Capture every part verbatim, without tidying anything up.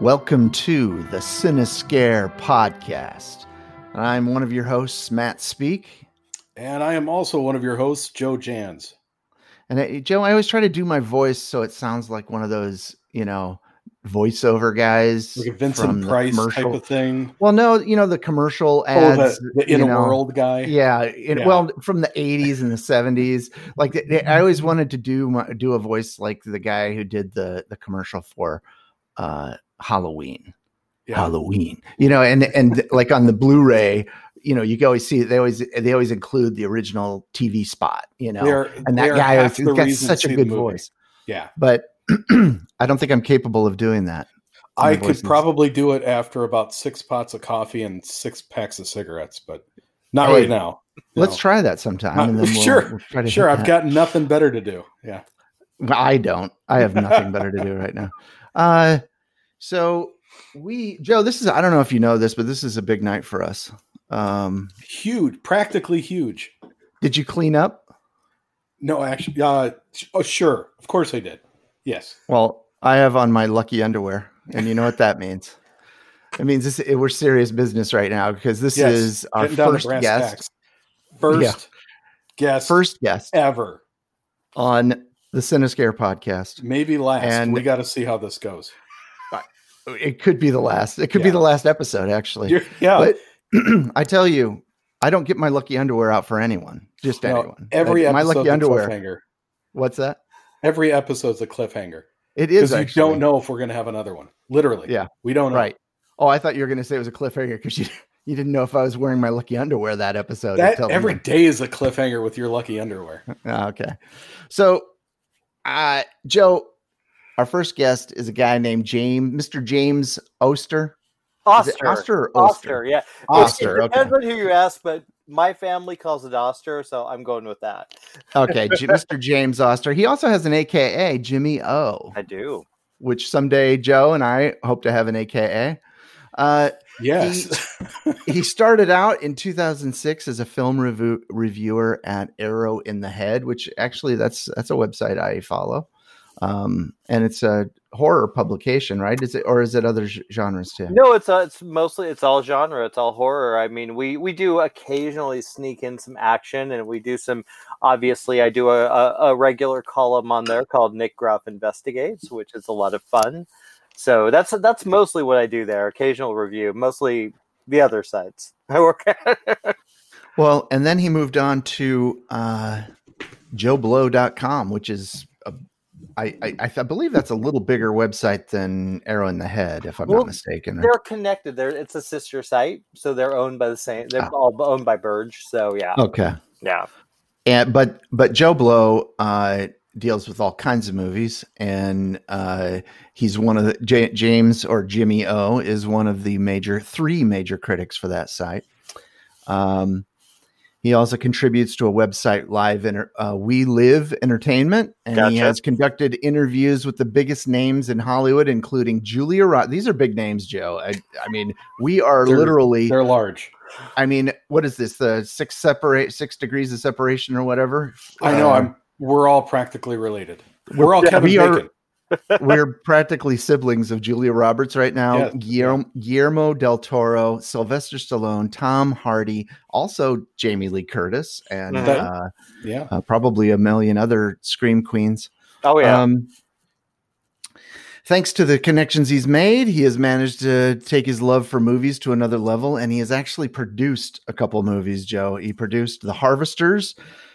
Welcome to the CineScare podcast. I'm one of your hosts, Matt Speak. And I am also one of your hosts, Joe Janz. And I, Joe, I always try to do my voice so it sounds like one of those, you know, voiceover guys. Like a Vincent Price type of thing. Well, no, you know, the commercial ads. Oh, the, the inner you know, world guy. Yeah, it, yeah. Well, from the eighties and the seventies. Like they, they, I always wanted to do my, do a voice like the guy who did the, the commercial for uh, Halloween. Yeah. Halloween. You know, and and like on the Blu-ray, you know, you can always see they always they always include the original T V spot, you know. They're, and that guy has got such a good voice. Yeah. But I don't think I'm capable of doing that. I could probably do it after about six pots of coffee and six packs of cigarettes, but not hey, right now. Let's know. try that sometime. Not, and then we'll, sure. We'll try to sure. I've that. got nothing better to do. Yeah. I don't. I have nothing better to do right now. Uh, so we, Joe, this is, I don't know if you know this, but this is a big night for us. Um, huge, practically huge. Did you clean up? No, actually. Uh, oh, sure. Of course I did. Yes. Well, I have on my lucky underwear, and you know what that means. It means this, it, we're serious business right now because this yes. is our first guest. Tax. First yeah. guest. First guest ever on the CineScare podcast. Maybe last. And we got to see how this goes. It could be the last. It could yeah. be the last episode, actually. You're, yeah. But I tell you, I don't get my lucky underwear out for anyone. Just no, anyone. Every like, episode. My lucky underwear. What's that? Every episode's a cliffhanger. It is. Because you don't know if we're going to have another one. Literally. Yeah. We don't know. Right. Oh, I thought you were going to say it was a cliffhanger because you, you didn't know if I was wearing my lucky underwear that episode. That, every me. day is a cliffhanger with your lucky underwear. Okay. So, uh, Joe, our first guest is a guy named James, Mister James Oster. Oster. Oster or Oster? Oster, yeah. Oster, it, it depends okay. on who you ask, but my family calls it Oster, so I'm going with that. Okay, Mister James Oster. He also has an A K A, Jimmy O. I do. Which someday Joe and I hope to have an A K A. Uh, yes. He, he started out in two thousand six as a film review, reviewer at Arrow in the Head, which actually that's that's a website I follow. Um, and it's a horror publication, right? Is it, or is it other genres too? No, it's uh, it's mostly, it's all genre. It's all horror. I mean, we, we do occasionally sneak in some action and we do some, obviously I do a, a, a regular column on there called Nick Groff Investigates, which is a lot of fun. So that's, that's mostly what I do there. Occasional review, mostly the other sites I work at. Well, and then he moved on to, uh, joe blow dot com, which is a, I, I, I believe that's a little bigger website than Arrow in the Head, if I'm well, not mistaken. They're connected. They're it's a sister site, so they're owned by the same. They're ah. all owned by Burge. So yeah. Okay. Yeah. And but but Joe Blow uh, deals with all kinds of movies, and uh, he's one of the J- James or Jimmy O is one of the major three major critics for that site. Um. He also contributes to a website, Live Inter- uh, We Live Entertainment, and gotcha. He has conducted interviews with the biggest names in Hollywood, including Julia Roberts. These are big names, Joe. I, I mean, we are they're, literally they're large. I mean, what is this? The six separate six degrees of separation or whatever. I know. Um, I'm. We're all practically related. We're all yeah, Kevin we Bacon. Are, we're practically siblings of Julia Roberts right now. Yes. Guillermo, Guillermo del Toro, Sylvester Stallone, Tom Hardy, also Jamie Lee Curtis, and mm-hmm. uh, yeah, uh, probably a million other scream queens. Oh yeah. Um, thanks to the connections he's made, he has managed to take his love for movies to another level, and he has actually produced a couple movies. Joe, he produced The Harvesters,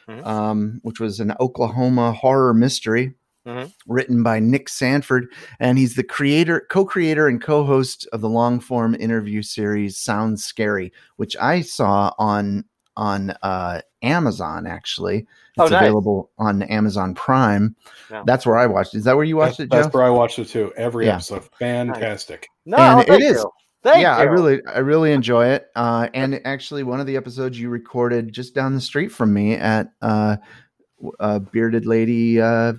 mm-hmm. um, which was an Oklahoma horror mystery. Mm-hmm. Written by Nick Sanford, and he's the creator, co-creator, and co-host of the long-form interview series "Sounds Scary," which I saw on on uh, Amazon. Actually, it's oh, nice. available on Amazon Prime. Yeah. That's where I watched it. Is that where you watched that's, it, Joe? That's where I watched it too. Every yeah. episode, fantastic. Nice. No, and thank it is. You. Thank yeah, you. I really, I really enjoy it. Uh, and actually, one of the episodes you recorded just down the street from me at uh, uh, Bearded Lady. Uh,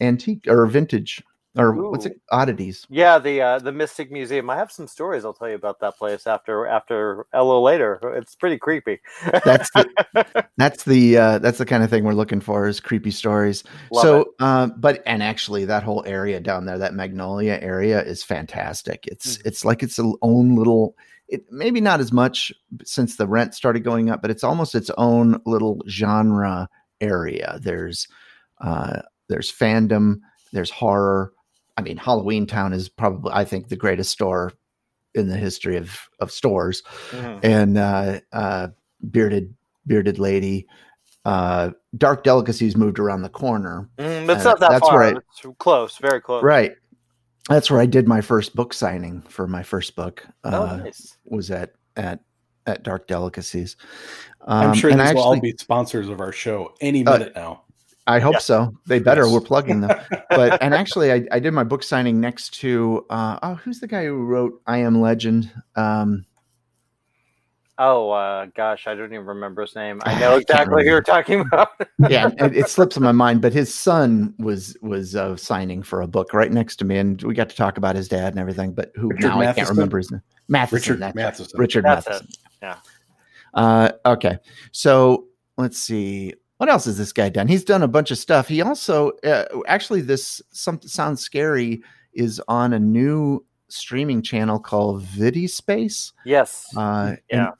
Antique or vintage or Ooh. what's it? Oddities. Yeah, the uh, the Mystic Museum. I have some stories I'll tell you about that place after after a little later. It's pretty creepy. That's the, that's the uh, that's the kind of thing we're looking for, is creepy stories. Love so, uh, but and actually, that whole area down there, that Magnolia area, is fantastic. It's mm-hmm. it's like its own little. It maybe not as much since the rent started going up, but it's almost its own little genre area. There's uh, there's fandom. There's horror. I mean, Halloween Town is probably, I think, the greatest store in the history of, of stores. Mm. And uh, uh, bearded bearded lady. Uh, Dark Delicacies moved around the corner. Mm, that's uh, not that that's far. Where I, it's close, very close. Right. That's where I did my first book signing for my first book. Oh, uh, nice. Was at at at Dark Delicacies. Um, I'm sure these will actually, all be sponsors of our show any minute uh, now. I hope yeah. so. They better. Yes. We're plugging them. But and actually, I, I did my book signing next to uh, oh, who's the guy who wrote I Am Legend? Um, oh uh, gosh, I don't even remember his name. I know exactly who you're talking about. Yeah, it, it slips in my mind. But his son was was uh, signing for a book right next to me, and we got to talk about his dad and everything. But who Richard now Matheson? I can't remember his name. Matheson. Richard Matheson. Richard That's Matheson. It. Yeah. Uh, okay, so let's see. What else has this guy done? He's done a bunch of stuff. He also, uh, actually, this some, Sounds Scary is on a new streaming channel called Vidi Space. Yes. Uh, yeah.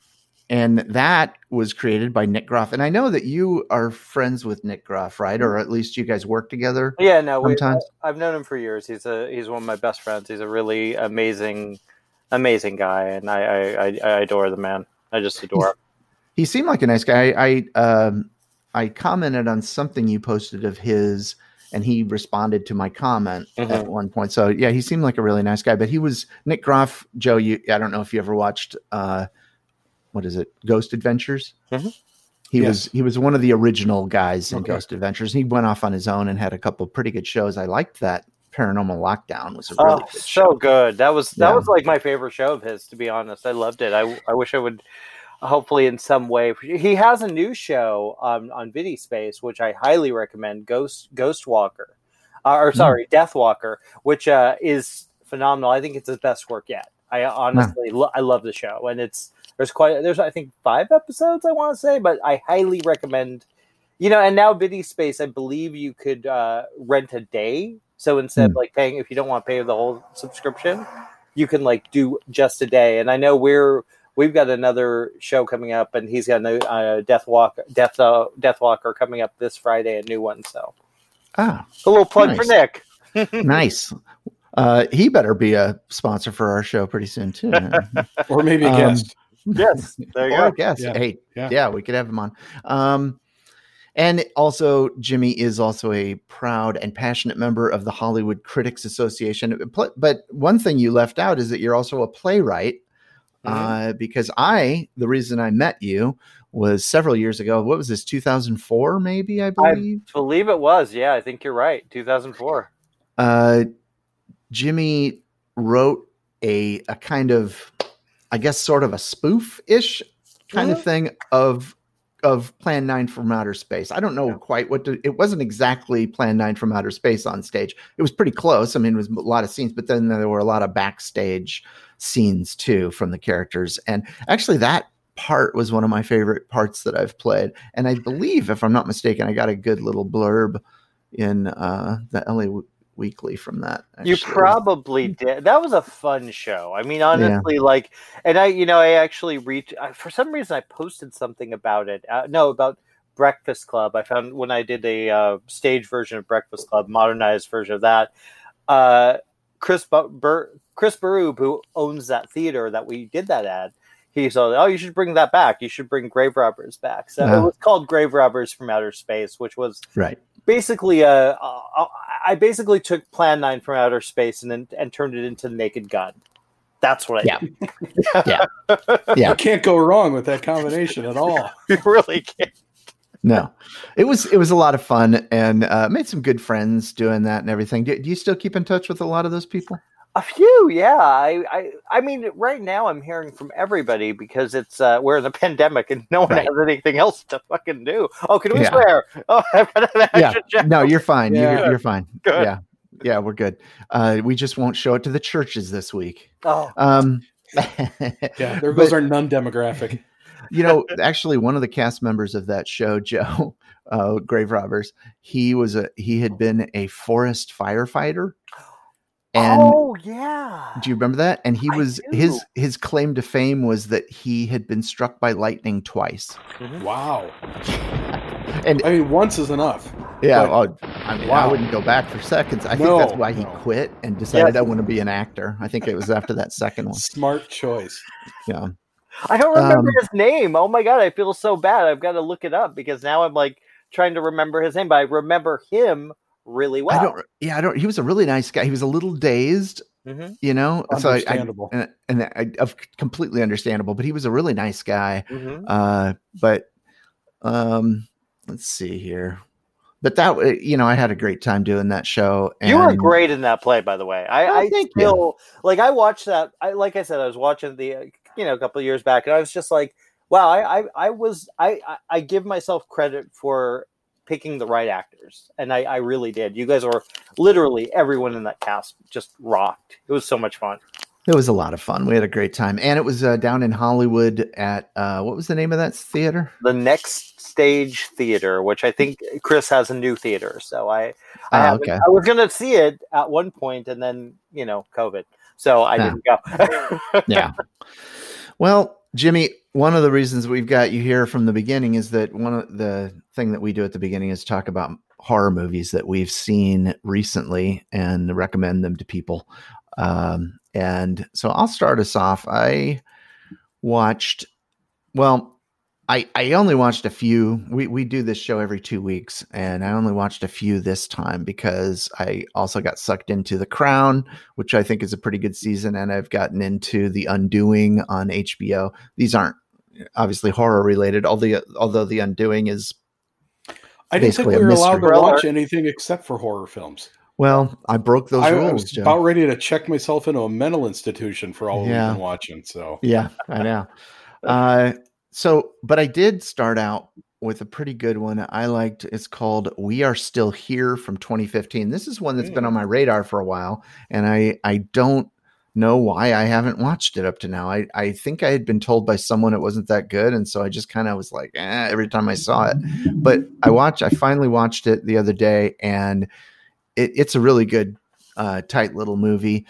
And, and that was created by Nick Groff. And I know that you are friends with Nick Groff, right? Or at least you guys work together. Yeah, no, sometimes. We, I've known him for years. He's a, he's one of my best friends. He's a really amazing, amazing guy. And I, I, I, I adore the man. I just adore him. He seemed like a nice guy. I, um, I commented on something you posted of his, and he responded to my comment mm-hmm. at one point. So yeah, he seemed like a really nice guy, but he was Nick Groff. Joe, you, I don't know if you ever watched, uh, what is it? Ghost Adventures. Mm-hmm. He yes. was, he was one of the original guys in okay. Ghost Adventures. He went off on his own and had a couple of pretty good shows. I liked that. Paranormal Lockdown was a really oh, good show. So good. That was, that yeah. was like my favorite show of his, to be honest. I loved it. I, I wish I would, hopefully in some way. He has a new show um, on Vidi Space, which I highly recommend, Ghost Ghost Walker, uh, or sorry, mm. Deathwalker, which uh, is phenomenal. I think it's his best work yet. I honestly, yeah. lo- I love the show, and it's there's quite there's I think five episodes I want to say, but I highly recommend. You know, and now Vidi Space, I believe you could uh, rent a day. So instead mm. of like paying, if you don't want to pay the whole subscription, you can like do just a day. And I know we're. We've got another show coming up, and he's got a uh, Death Walker, Death uh, Deathwalker coming up this Friday, a new one. So, ah, a little plug nice. for Nick. Nice. Uh, he better be a sponsor for our show pretty soon too, or maybe a guest. Um, yes, there you or go. A guest. Yeah. Hey, yeah. yeah, we could have him on. Um, and also, Jimmy is also a proud and passionate member of the Hollywood Critics Association. But one thing you left out is that you're also a playwright. Uh, because I, the reason I met you was several years ago. What was this? two thousand four, maybe, I believe. I believe it was. Yeah. I think you're right. two thousand four. Uh, Jimmy wrote a, a kind of, I guess, sort of a spoof ish kind mm-hmm. of thing of, of Plan nine from Outer Space. I don't know yeah. quite what to, it wasn't exactly Plan nine from Outer Space on stage. It was pretty close. I mean, it was a lot of scenes, but then there were a lot of backstage scenes too from the characters. And actually that part was one of my favorite parts that I've played. And I believe, if I'm not mistaken, I got a good little blurb in uh, the L A Weekly from that. Actually. You probably did. That was a fun show. I mean, honestly, yeah. like, and I, you know, I actually reached, I, for some reason I posted something about it. Uh, no, about Breakfast Club. I found when I did a uh, stage version of Breakfast Club, modernized version of that, uh, Chris Ber- Ber- Chris Berube, who owns that theater that we did that at, he said, "Oh, you should bring that back. You should bring Grave Robbers back." So no. it was called Grave Robbers from Outer Space, which was right. basically a, a, I basically took Plan nine from Outer Space and then and turned it into Naked Gun. That's what I yeah. did. yeah, yeah. You can't go wrong with that combination at all. You really can't. No, it was it was a lot of fun, and uh, made some good friends doing that and everything. Do, do you still keep in touch with a lot of those people? A few, yeah. I, I, I mean, right now I'm hearing from everybody because it's uh, we're in a pandemic and no one right. has anything else to fucking do. Oh, can we yeah. swear? Oh, I've got an action yeah. No, you're fine. Yeah. You're, you're fine. Good. Yeah, Yeah, we're good. Uh, we just won't show it to the churches this week. Oh, um, yeah, there goes but, our nun demographic. You know, actually, one of the cast members of that show, Joe, uh, Grave Robbers, he was a he had been a forest firefighter. And oh yeah, do you remember that? And he was his his claim to fame was that he had been struck by lightning twice. Mm-hmm. Wow. And I mean, once is enough. Yeah, but, I mean, wow. I wouldn't go back for seconds. I no, think that's why he no. quit and decided yes. I want to be an actor. I think it was after that second one. Smart choice. Yeah. I don't remember um, his name. Oh my god, I feel so bad. I've got to look it up because now I'm like trying to remember his name, but I remember him really well. I don't, yeah, I don't. He was a really nice guy. He was a little dazed, mm-hmm. you know. Understandable, so I, I, and, and I, I, completely understandable. But he was a really nice guy. Mm-hmm. Uh, but um, let's see here. But that, you know, I had a great time doing that show. And you were great in that play, by the way. I, oh, I think you'll like. I watched that. I like I said, I was watching the you know a couple of years back, and I was just like, wow. I I, I was I, I I give myself credit for picking the right actors, and I, I really did. You guys were literally everyone in that cast just rocked. It was so much fun. It was a lot of fun. We had a great time, and it was uh, down in Hollywood at uh, what was the name of that theater? The Next Stage Theater, which I think Chris has a new theater. So I, I, oh, okay. I was going to see it at one point, and then you know COVID, so I nah. didn't go. Yeah. Well, Jimmy, one of the reasons we've got you here from the beginning is that one of the thing that we do at the beginning is talk about horror movies that we've seen recently and recommend them to people. Um, and so I'll start us off. I watched, well, I, I only watched a few. We, we do this show every two weeks and I only watched a few this time because I also got sucked into The Crown, which I think is a pretty good season. And I've gotten into The Undoing on H B O. These aren't obviously horror related, although, although The Undoing is I didn't think we were allowed to watch anything except for horror films. Well, I broke those I, rules. I was Joe. about ready to check myself into a mental institution for all yeah. we've been watching. So yeah, I know. Uh, So, but I did start out with a pretty good one. I liked, it's called We Are Still Here from twenty fifteen. This is one that's been on my radar for a while. And I, I don't know why I haven't watched it up to now. I, I think I had been told by someone it wasn't that good. And so I just kind of was like, eh, every time I saw it, but I watched, I finally watched it the other day and it, it's a really good, uh, tight little movie.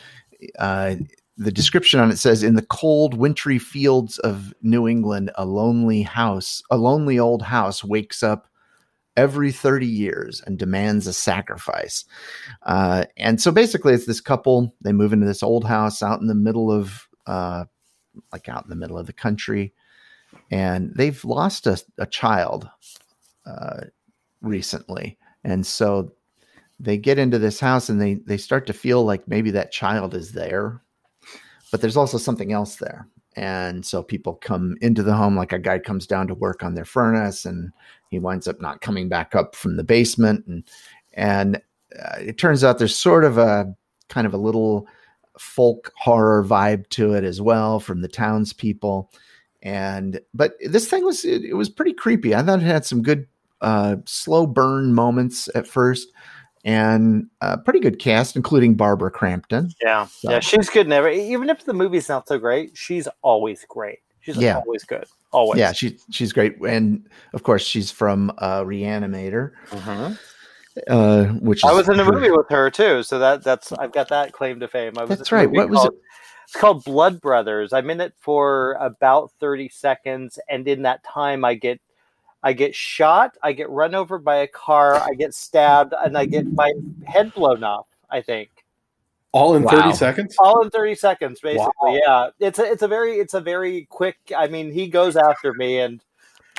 Uh, The description on it says, in the cold, wintry fields of New England, a lonely house, a lonely old house wakes up every thirty years and demands a sacrifice. Uh, and so basically it's this couple, they move into this old house out in the middle of, uh, like out in the middle of the country. And they've lost a, a child uh, recently. And so they get into this house and they, they start to feel like maybe that child is there. But there's also something else there. And so people come into the home, like a guy comes down to work on their furnace and he winds up not coming back up from the basement. And, and uh, it turns out there's sort of a kind of a little folk horror vibe to it as well from the townspeople. And, but this thing was, it, it was pretty creepy. I thought it had some good uh, slow burn moments at first. And a pretty good cast, including Barbara Crampton. Yeah, so. yeah, she's good in every. Even if the movie's not so great, she's always great. She's yeah. always good. Always. Yeah, she, she's great. And, of course, she's from uh, Reanimator. Mm-hmm. Uh, which I was in a movie with her, too. So that that's I've got that claim to fame. I was that's right. What was called, it? It's called Blood Brothers. I'm in it for about thirty seconds. And in that time, I get... I get shot, I get run over by a car, I get stabbed, and I get my head blown off, I think. All in wow. thirty seconds? All in thirty seconds, basically, wow. yeah. It's a, it's a very it's a very quick, I mean, he goes after me, and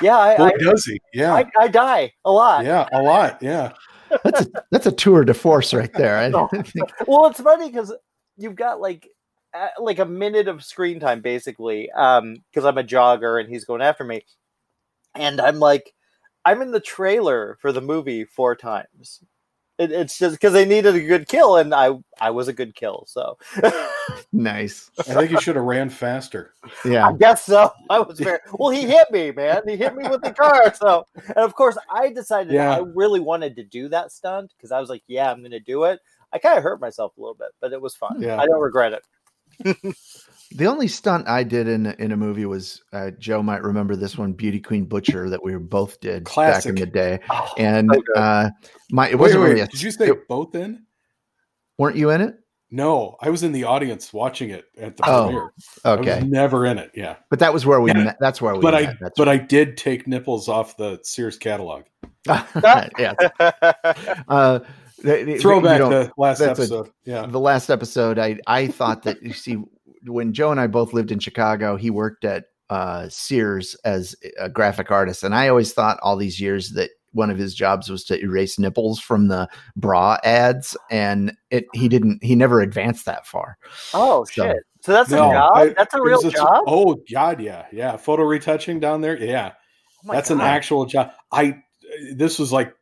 yeah. I, Boy, I, does he, yeah. I, I die a lot. Yeah, a lot, yeah. That's a, that's a tour de force right there. I think. Well, it's funny, because you've got, like, like a minute of screen time, basically, because um, I'm a jogger, and he's going after me. And I'm like, I'm in the trailer for the movie four times. It, it's just because they needed a good kill, and I, I was a good kill. So nice. I think you should have ran faster. Yeah, I guess so. I was very well. He hit me, man. He hit me with the car. So, and of course, I decided yeah. I really wanted to do that stunt because I was like, yeah, I'm going to do it. I kind of hurt myself a little bit, but it was fun. Yeah. I don't regret it. The only stunt I did in in a movie was uh, Joe might remember this one, Beauty Queen Butcher, that we both did Classic. Back in the day. Oh, and so uh, my it wasn't wait, really. Wait, a, did you say it, both in? Weren't you in it? No, I was in the audience watching it at the premiere. Oh, okay, I was never in it. Yeah, but that was where we. Yeah. Met, that's where we. But met, I. That's but where. I did take nipples off the Sears catalog. Yeah. Uh, throwback to last episode. A, yeah, the last episode. I I thought that you see. When Joe and I both lived in Chicago, he worked at uh, Sears as a graphic artist. And I always thought all these years that one of his jobs was to erase nipples from the bra ads. And it he didn't, he never advanced that far. Oh, so, shit. So that's no, a job? I, that's a real a, job? Oh, God, yeah. Yeah. Photo retouching down there. Yeah. Oh that's God. An actual job. I This was like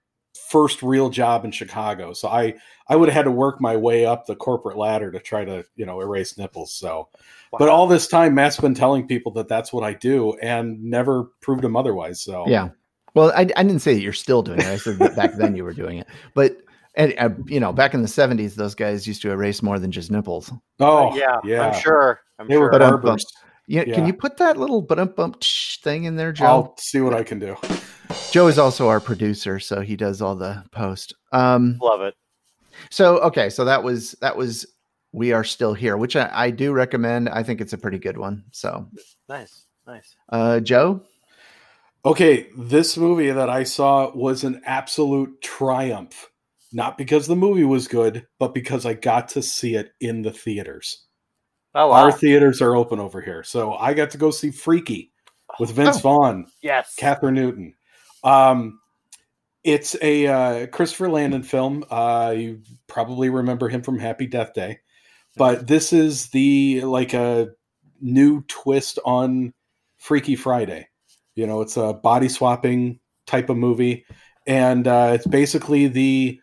first real job in Chicago. So I, I would have had to work my way up the corporate ladder to try to, you know, erase nipples. So, wow. But all this time, Matt's been telling people that that's what I do and never proved them otherwise. So, yeah, well, I, I didn't say that you're still doing it. I said that back then you were doing it, but and uh, you know, back in the seventies, those guys used to erase more than just nipples. Oh uh, yeah. Yeah. I'm sure. I'm they sure. were barbers. Yeah, yeah. Can you put that little bump bump thing in there, Joe? I'll see what I can do. Joe is also our producer, so he does all the post. Um, Love it. So, okay. So that was, that was, We Are Still Here, which I, I do recommend. I think it's a pretty good one. So nice. Nice. Uh, Joe. Okay. This movie that I saw was an absolute triumph, not because the movie was good, but because I got to see it in the theaters. Oh, wow. Our theaters are open over here. So I got to go see Freaky with Vince oh. Vaughn. Yes. Catherine Newton. Um, it's a uh, Christopher Landon film. Uh, you probably remember him from Happy Death Day, but this is the like a new twist on Freaky Friday. You know, it's a body swapping type of movie, and uh, it's basically the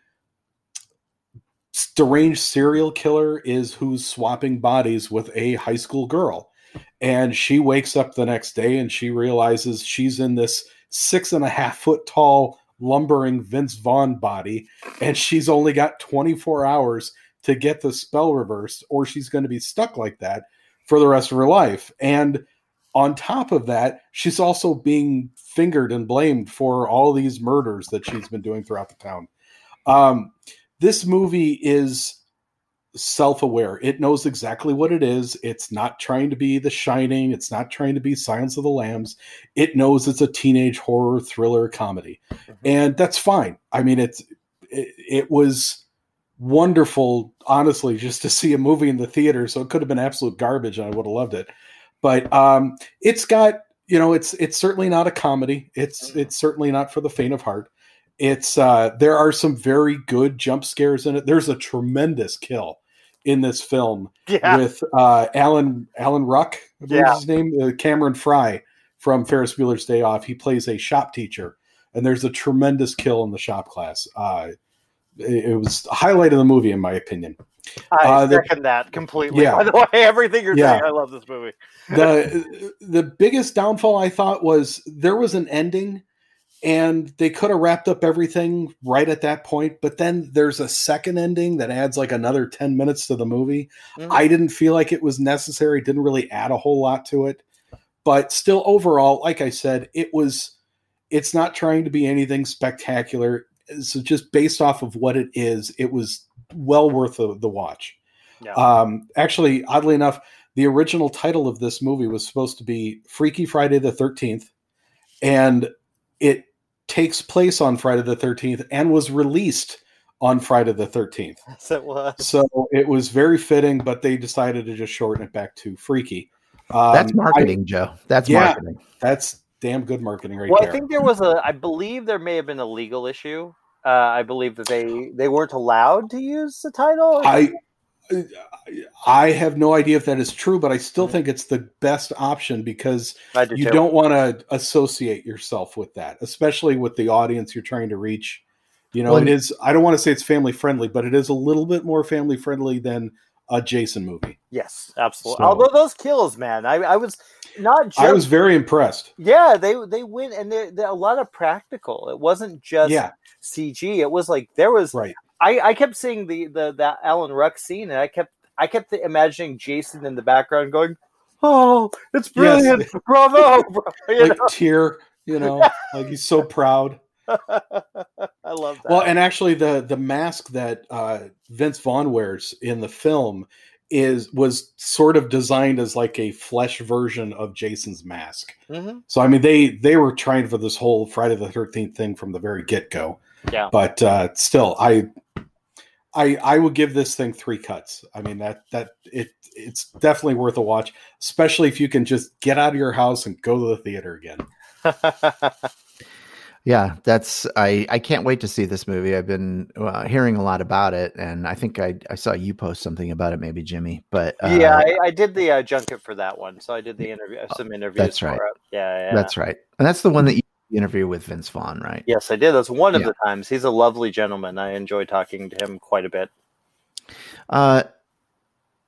deranged serial killer is who's swapping bodies with a high school girl, and she wakes up the next day and she realizes she's in this six and a half foot tall lumbering Vince Vaughn body, and she's only got twenty-four hours to get the spell reversed or she's going to be stuck like that for the rest of her life. And on top of that, she's also being fingered and blamed for all these murders that she's been doing throughout the town. Um, this movie is self-aware. It knows exactly what it is. It's not trying to be The Shining. It's not trying to be Silence of the Lambs. It knows it's a teenage horror thriller comedy, mm-hmm. and that's fine. I mean, it's it, it was wonderful, honestly, just to see a movie in the theater. So it could have been absolute garbage, and I would have loved it. But um, it's got, you know, it's it's certainly not a comedy. It's it's certainly not for the faint of heart. It's uh, there are some very good jump scares in it. There's a tremendous kill in this film yeah. with uh, Alan Alan Ruck, I believe yeah. his name, uh, Cameron Fry from Ferris Bueller's Day Off. He plays a shop teacher, and there's a tremendous kill in the shop class. Uh, it, it was the highlight of the movie, in my opinion. I uh, second the, that completely. Yeah. By the way, everything you're yeah. saying, I love this movie. the The biggest downfall I thought was there was an ending. And they could have wrapped up everything right at that point. But then there's a second ending that adds like another ten minutes to the movie. Mm-hmm. I didn't feel like it was necessary. Didn't really add a whole lot to it. But still overall, like I said, it was, it's not trying to be anything spectacular. So just based off of what it is, it was well worth the, the watch. Yeah. Um, actually, oddly enough, the original title of this movie was supposed to be Freaky Friday the thirteenth. And it takes place on Friday the thirteenth and was released on Friday the thirteenth. Yes, it was. So it was very fitting, but they decided to just shorten it back to Freaky. Um, that's marketing, I, Joe. That's yeah, marketing. That's damn good marketing right well, there. Well, I think there was a, I believe there may have been a legal issue. Uh, I believe that they, they weren't allowed to use the title. I I have no idea if that is true, but I still think it's the best option because do you too. don't want to associate yourself with that, especially with the audience you're trying to reach. You know, well, it is, I don't want to say it's family friendly, but it is a little bit more family friendly than a Jason movie. Yes, absolutely. So, although those kills, man, I, I was not just, I was very impressed. Yeah, they they went and they're, they're a lot of practical. It wasn't just yeah. C G. It was like there was... Right. I, I kept seeing the, the the Alan Ruck scene, and I kept I kept imagining Jason in the background going, "Oh, it's brilliant, yes. bravo!" Bro, like know? Tear, you know, like he's so proud. I love that. Well, and actually, the the mask that uh, Vince Vaughn wears in the film is was sort of designed as like a flesh version of Jason's mask. Mm-hmm. So I mean, they they were trying for this whole Friday the thirteenth thing from the very get go. Yeah, but uh, still, I, I, I would give this thing three cuts. I mean that that it it's definitely worth a watch, especially if you can just get out of your house and go to the theater again. Yeah, that's I, I can't wait to see this movie. I've been uh, hearing a lot about it, and I think I I saw you post something about it, maybe Jimmy. But uh, yeah, I, I did the uh, junket for that one, so I did the interview, some interviews. That's right. For it. Yeah, yeah, that's right, and that's the one that you. Interview with Vince Vaughn, right? Yes, I did. That's one of yeah. the times. He's a lovely gentleman. I enjoy talking to him quite a bit. Uh,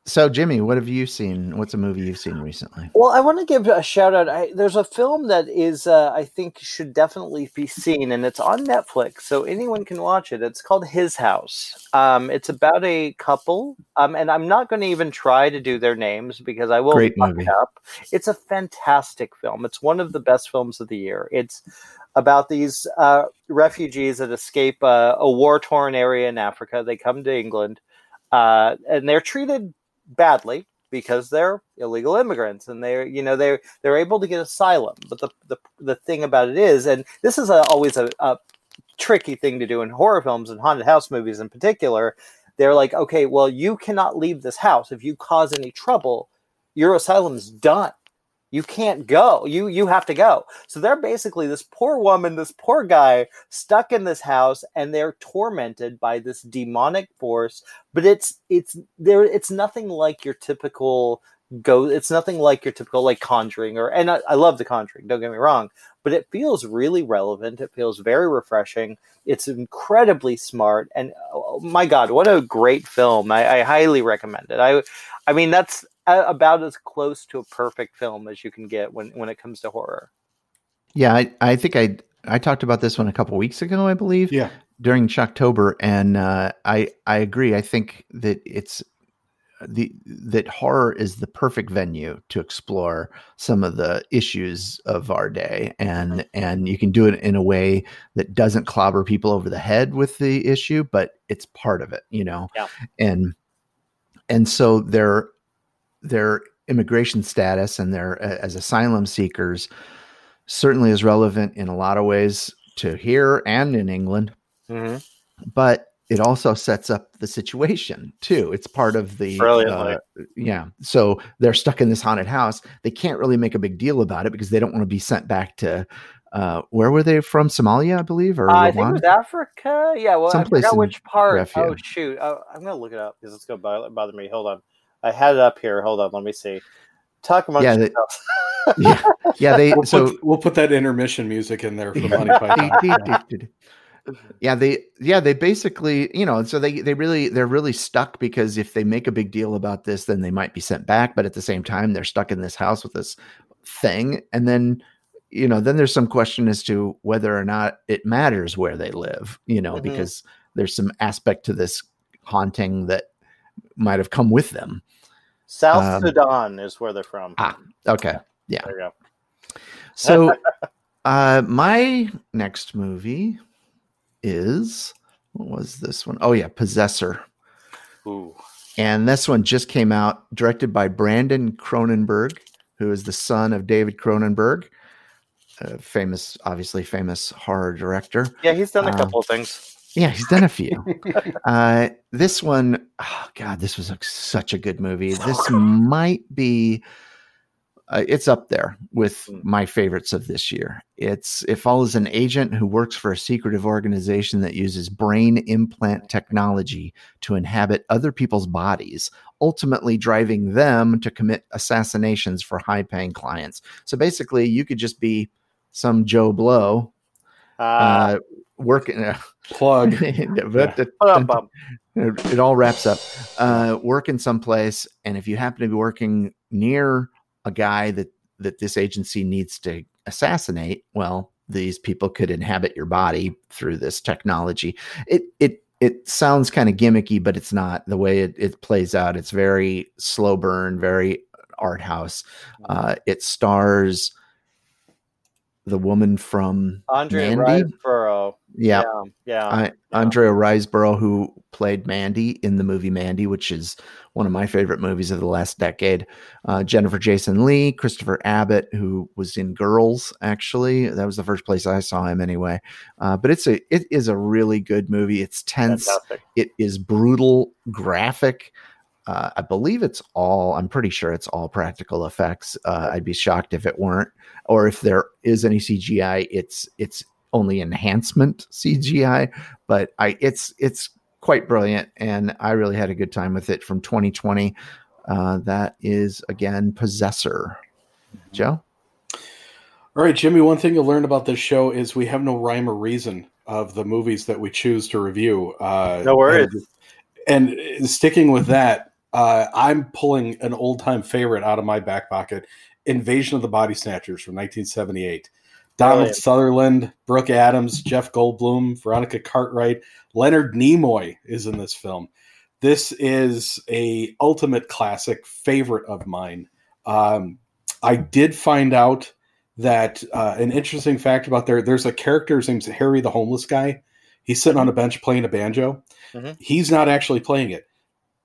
so, Jimmy, what have you seen? What's a movie you've seen recently? Well, I want to give a shout out. I, there's a film that is, uh, I think, should definitely be seen, and it's on Netflix, so anyone can watch it. It's called His House. Um, it's about a couple, um, and I'm not going to even try to do their names because I will Great fuck movie. up. It's a fantastic film. It's one of the best films of the year. It's about these uh, refugees that escape uh, a war-torn area in Africa. They come to England, uh, and they're treated badly because they're illegal immigrants, and they're, you know, they're, they're able to get asylum. But the, the, the thing about it is, and this is a, always a, a tricky thing to do in horror films and haunted house movies in particular. They're like, okay, well, you cannot leave this house. If you cause any trouble, your asylum's done. You can't go. You, you have to go. So they're basically this poor woman, this poor guy stuck in this house, and they're tormented by this demonic force. But it's, it's there. It's nothing like your typical go. It's nothing like your typical like Conjuring or, and I, I love The Conjuring, don't get me wrong, but it feels really relevant. It feels very refreshing. It's incredibly smart. And oh my God, what a great film. I, I highly recommend it. I, I mean, that's, about as close to a perfect film as you can get when, when it comes to horror. Yeah. I, I think I, I talked about this one a couple weeks ago, I believe, yeah, during Shocktober. And uh, I, I agree. I think that it's the, that horror is the perfect venue to explore some of the issues of our day. And, and you can do it in a way that doesn't clobber people over the head with the issue, but it's part of it, you know? Yeah. And, and so there their immigration status and their uh, as asylum seekers certainly is relevant in a lot of ways to here and in England, mm-hmm. but it also sets up the situation too. It's part of the, uh, yeah. So they're stuck in this haunted house. They can't really make a big deal about it because they don't want to be sent back to, uh, where were they from? Somalia, I believe, or uh, I think it was Africa. Yeah. Well, I forgot which part. Africa. Oh shoot. I, I'm going to look it up because it's going to bother me. Hold on. I had it up here. Hold on. Let me see. Talk amongst yeah, they, yourselves. yeah, yeah. They we'll so put, we'll put that intermission music in there for Monty Python. yeah, they yeah they basically you know so they they really they're really stuck because if they make a big deal about this, then they might be sent back. But at the same time, they're stuck in this house with this thing, and then you know then there's some question as to whether or not it matters where they live. You know mm-hmm. because there's some aspect to this haunting that might have come with them. South um, Sudan is where they're from. Ah, okay. Yeah. There you go. So uh, my next movie is, what was this one? Oh yeah. Possessor. Ooh. And this one just came out, directed by Brandon Cronenberg, who is the son of David Cronenberg, a famous, obviously famous horror director. Yeah. He's done a couple uh, of things. Yeah, he's done a few. Uh, this one, oh God, this was a, such a good movie. This might be, uh, it's up there with my favorites of this year. It's It follows an agent who works for a secretive organization that uses brain implant technology to inhabit other people's bodies, ultimately driving them to commit assassinations for high-paying clients. So basically, you could just be some Joe Blow, uh, uh working uh, plug it all wraps up uh working someplace, and if you happen to be working near a guy that that this agency needs to assassinate, well, these people could inhabit your body through this technology. It it it sounds kind of gimmicky, but it's not. The way it, it plays out, it's very slow burn, very art house. Uh, it stars the woman from Andrea Riseborough. Yeah. Yeah. yeah. I, yeah. Andrea Riseborough, who played Mandy in the movie Mandy, which is one of my favorite movies of the last decade. Uh, Jennifer Jason Leigh, Christopher Abbott, who was in Girls, actually. That was the first place I saw him anyway. Uh, but it's a, it is a really good movie. It's tense. Fantastic. It is brutal, graphic. Uh, I believe it's all, I'm pretty sure it's all practical effects. Uh, I'd be shocked if it weren't, or if there is any C G I, it's, it's only enhancement C G I, but I, it's, it's quite brilliant. And I really had a good time with it from twenty twenty. Uh, that is again, Possessor. Joe. All right, Jimmy, one thing you'll learn about this show is we have no rhyme or reason of the movies that we choose to review. Uh, no worries. And, and sticking with that, Uh, I'm pulling an old-time favorite out of my back pocket, Invasion of the Body Snatchers from nineteen seventy-eight. Donald oh, yeah. Sutherland, Brooke Adams, Jeff Goldblum, Veronica Cartwright, Leonard Nimoy is in this film. This is a ultimate classic favorite of mine. Um, I did find out that uh, an interesting fact about there, there's a character named Harry the Homeless Guy. He's sitting on a bench playing a banjo. Mm-hmm. He's not actually playing it.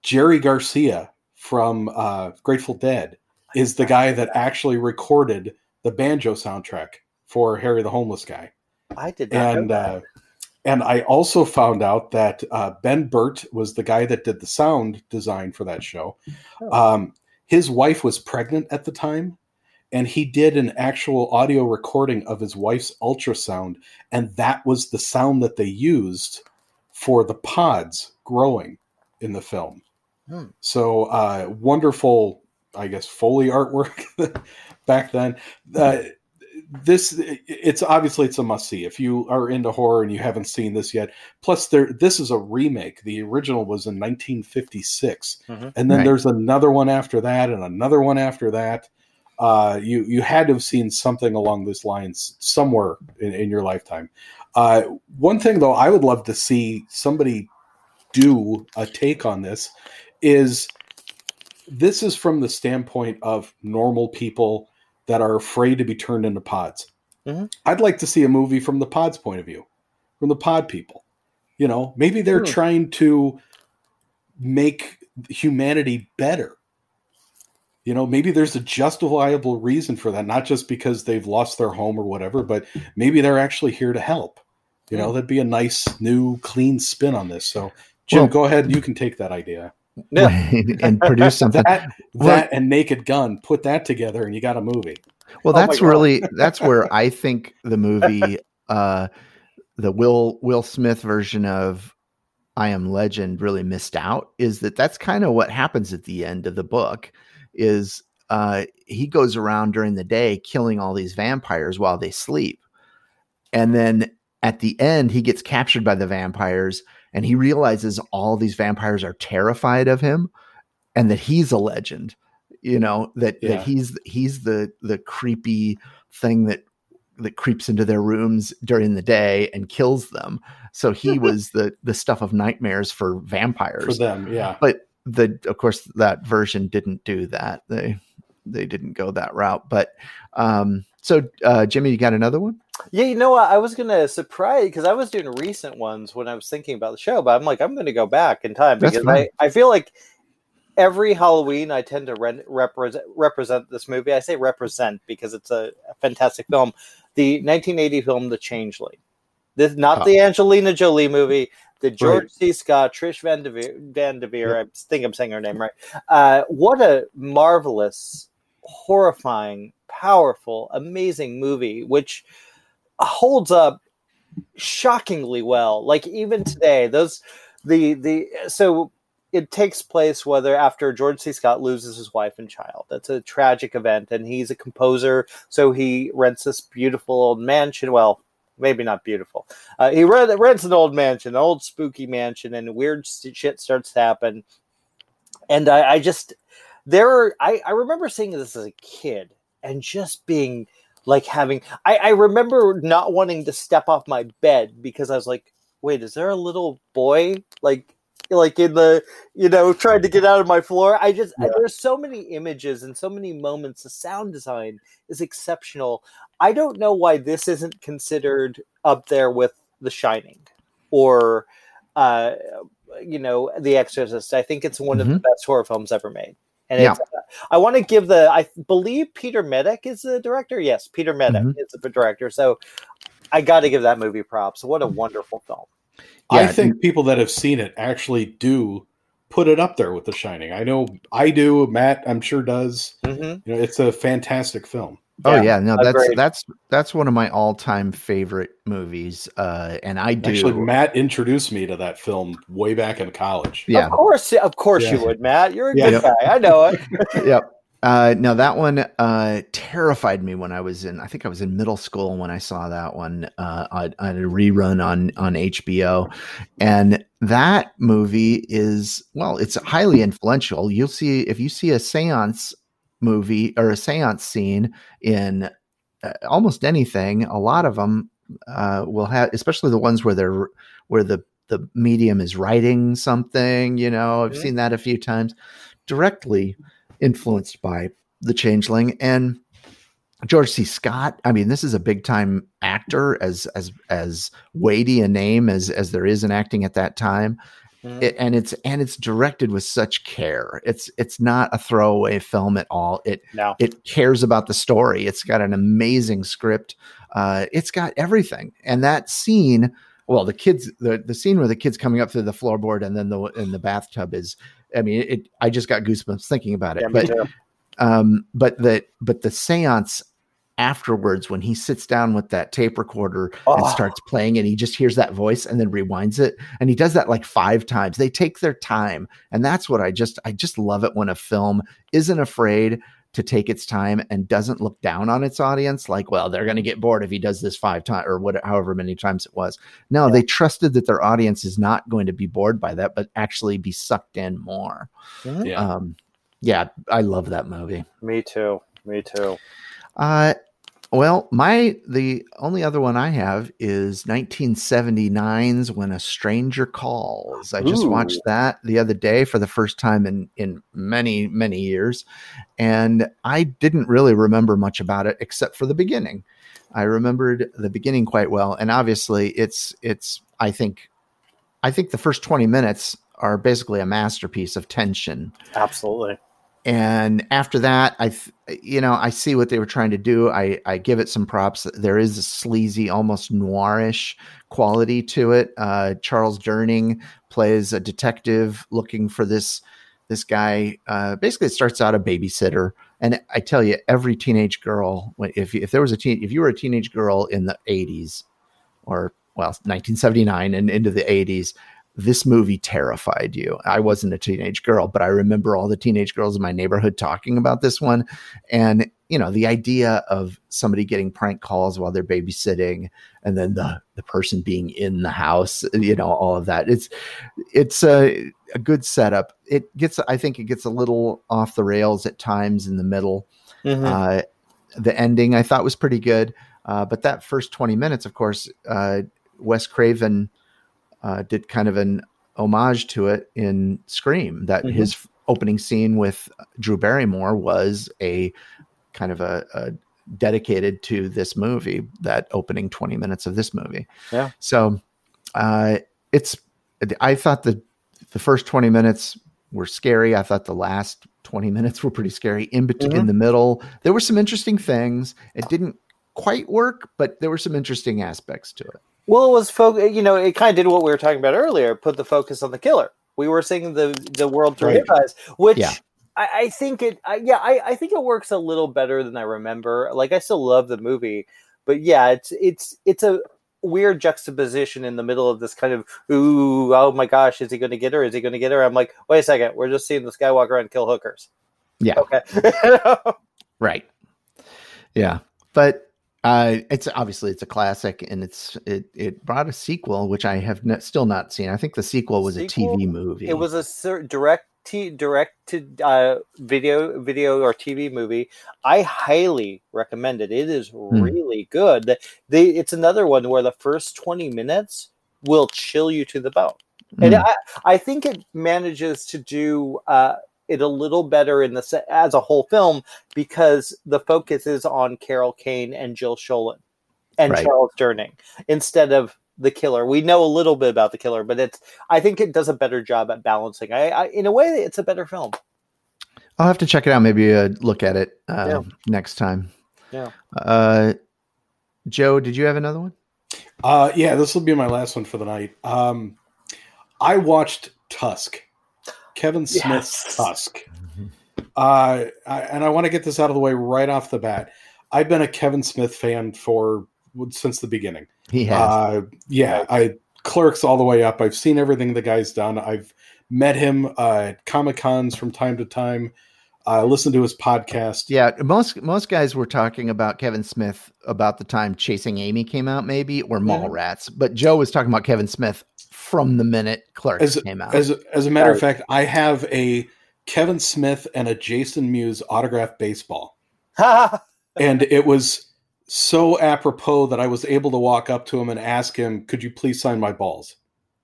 Jerry Garcia from uh, Grateful Dead is the guy that actually recorded the banjo soundtrack for Harry the Homeless Guy. I did not and, know that. Uh, and I also found out that uh, Ben Burt was the guy that did the sound design for that show. Um, his wife was pregnant at the time, and he did an actual audio recording of his wife's ultrasound, and that was the sound that they used for the pods growing in the film. Hmm. So uh, wonderful, I guess, Foley artwork back then. Uh, this it's obviously it's a must see if you are into horror and you haven't seen this yet. Plus, there this is a remake. The original was in nineteen fifty-six, mm-hmm. and then right. there's another one after that, and another one after that. Uh, you you had to have seen something along these lines somewhere in, in your lifetime. Uh, one thing though, I would love to see somebody do a take on this is this is from the standpoint of normal people that are afraid to be turned into pods. Mm-hmm. I'd like to see a movie from the pod's point of view, from the pod people. You know, maybe they're mm. trying to make humanity better. You know, maybe there's a justifiable reason for that, not just because they've lost their home or whatever, but maybe they're actually here to help. You know, that'd be a nice, new, clean spin on this. So, Jim, well, go ahead. You can take that idea. Yeah. and produce something. That, well, that and Naked Gun, put that together and you got a movie. Well, oh that's really, that's where I think the movie, uh, the Will Will Smith version of I Am Legend really missed out, is that that's kind of what happens at the end of the book is uh, he goes around during the day killing all these vampires while they sleep. And then at the end, he gets captured by the vampires and he realizes all these vampires are terrified of him and that he's a legend, you know, that, yeah. that he's, he's the, the creepy thing that, that creeps into their rooms during the day and kills them. So he was the, the stuff of nightmares for vampires. For them, yeah. But the, of course that version didn't do that. They, they didn't go that route, but, um, So, uh, Jimmy, you got another one? Yeah, you know what? I was going to surprise because I was doing recent ones when I was thinking about the show, but I'm like, I'm going to go back in time because I, I feel like every Halloween I tend to re- represent, represent this movie. I say represent because it's a, a fantastic film. The nineteen eighty film, The Changeling. This Not oh. the Angelina Jolie movie, the George right. C. Scott, Trish Van Devere. Van Devere yeah. I think I'm saying her name right. Uh, what a marvelous, horrifying, powerful, amazing movie, which holds up shockingly well. Like even today, those the the so it takes place whether after George C. Scott loses his wife and child. That's a tragic event, and he's a composer, so he rents this beautiful old mansion. Well, maybe not beautiful. Uh, he rent, rents an old mansion, an old spooky mansion, and weird shit starts to happen. And I, I just there are I, I remember seeing this as a kid. And just being like having, I, I remember not wanting to step off my bed because I was like, wait, is there a little boy like like in the, you know, trying to get out of my floor? I just, yeah. There's so many images and so many moments. The sound design is exceptional. I don't know why this isn't considered up there with The Shining or, uh, you know, The Exorcist. I think it's one mm-hmm. of the best horror films ever made. And yeah. it's, uh, I want to give the, I believe Peter Medak is the director. Yes, Peter Medak mm-hmm. is the director. So I got to give that movie props. What a wonderful film. Yeah, I think people that have seen it actually do put it up there with The Shining. I know I do. Matt, I'm sure, does. Mm-hmm. You know, it's a fantastic film. Oh yeah, yeah. no, that's agreed. that's that's one of my all-time favorite movies. Uh, and I do. Actually, Matt introduced me to that film way back in college. Yeah, of course, of course yeah. you would, Matt. You're a yeah. good yep. guy. I know it. yep. Uh, no, that one uh, terrified me when I was in. I think I was in middle school when I saw that one uh, on, on a rerun on on H B O, and that movie is well, it's highly influential. You'll see if you see a seance movie or a seance scene in uh, almost anything, a lot of them uh, will have, especially the ones where they're where the the medium is writing something. You know, I've mm-hmm. seen that a few times, directly influenced by The Changeling and George C. Scott. I mean, this is a big time actor, as as as weighty a name as as there is in acting at that time. Mm-hmm. It, and it's and it's directed with such care. It's it's not a throwaway film at all. It no. it cares about the story. It's got an amazing script. Uh, it's got everything. And that scene, well, the kids, the, the scene where the kid's coming up through the floorboard and then the in the bathtub is. I mean, it. I just got goosebumps thinking about it. Yeah, but, um, but the but the seance afterwards, when he sits down with that tape recorder oh. and starts playing, and he just hears that voice and then rewinds it, and he does that like five times. They take their time, and that's what I just I just love it when a film isn't afraid to take its time and doesn't look down on its audience. Like, well, they're going to get bored if he does this five times or whatever, however many times it was. No, yeah. they trusted that their audience is not going to be bored by that, but actually be sucked in more. Yeah. Um, yeah. I love that movie. Me too. Me too. Uh, well, my, the only other one I have is nineteen seventy-nine's When a Stranger Calls. I just Ooh. watched that the other day for the first time in, in many, many years. And I didn't really remember much about it except for the beginning. I remembered the beginning quite well. And obviously it's, it's, I think, I think the first twenty minutes are basically a masterpiece of tension. Absolutely. And after that, I, you know, I see what they were trying to do. I, I give it some props. There is a sleazy, almost noirish quality to it. Uh, Charles Durning plays a detective looking for this, this guy. Uh, basically, it starts out a babysitter. And I tell you, every teenage girl, if if there was a teen, if you were a teenage girl in the eighties or well, nineteen seventy-nine and into the eighties, this movie terrified you. I wasn't a teenage girl, but I remember all the teenage girls in my neighborhood talking about this one. And, you know, the idea of somebody getting prank calls while they're babysitting and then the, the person being in the house, you know, all of that. It's, it's a, a good setup. It gets, I think it gets a little off the rails at times in the middle. Mm-hmm. Uh, the ending I thought was pretty good. Uh, but that first twenty minutes, of course, uh, Wes Craven, Uh, did kind of an homage to it in Scream, that mm-hmm. his f- opening scene with Drew Barrymore was a kind of a, a dedicated to this movie, that opening twenty minutes of this movie. Yeah. So uh, it's, I thought the, the first twenty minutes were scary. I thought the last twenty minutes were pretty scary. In between, mm-hmm. in the middle, there were some interesting things. It didn't quite work, but there were some interesting aspects to it. Well, it was, fo- you know, it kind of did what we were talking about earlier, put the focus on the killer. We were seeing the, the world through his eyes, which yeah. I, I think it, I, yeah, I, I think it works a little better than I remember. Like, I still love the movie, but yeah, it's, it's, it's a weird juxtaposition in the middle of this kind of, ooh, oh my gosh, is he going to get her? Is he going to get her? I'm like, wait a second, we're just seeing this guy walk around and kill hookers. Yeah. Okay. Right. Yeah. But Uh, it's obviously it's a classic, and it's it it brought a sequel, which I have not, still not seen. I think the sequel was sequel, a T V movie. It was a ser- direct t- direct to uh, video video or T V movie. I highly recommend it. It is mm. really good. They, it's another one where the first twenty minutes will chill you to the bone. Mm. And I, I think it manages to do uh, it a little better in the as a whole film because the focus is on Carol Kane and Jill Sholin and right. Charles Durning instead of the killer. We know a little bit about the killer, but it's I think it does a better job at balancing. I, I in a way, it's a better film. I'll have to check it out. Maybe uh, look at it uh, yeah. next time. Yeah. Uh, Joe, did you have another one? Uh, yeah, this will be my last one for the night. Um, I watched Tusk, Kevin Smith's yes. Tusk. Uh, I, and I want to get this out of the way right off the bat. I've been a Kevin Smith fan for since the beginning. He has. Uh, yeah, I Clerks all the way up. I've seen everything the guy's done. I've met him uh, at Comic-Cons from time to time. I uh, listened to his podcast. Yeah, most most guys were talking about Kevin Smith about the time Chasing Amy came out, maybe, or Mallrats. But Joe was talking about Kevin Smith from the minute Clerks as, came out. As, as a matter right. of fact, I have a Kevin Smith and a Jason Mewes autographed baseball. And it was so apropos that I was able to walk up to him and ask him, could you please sign my balls?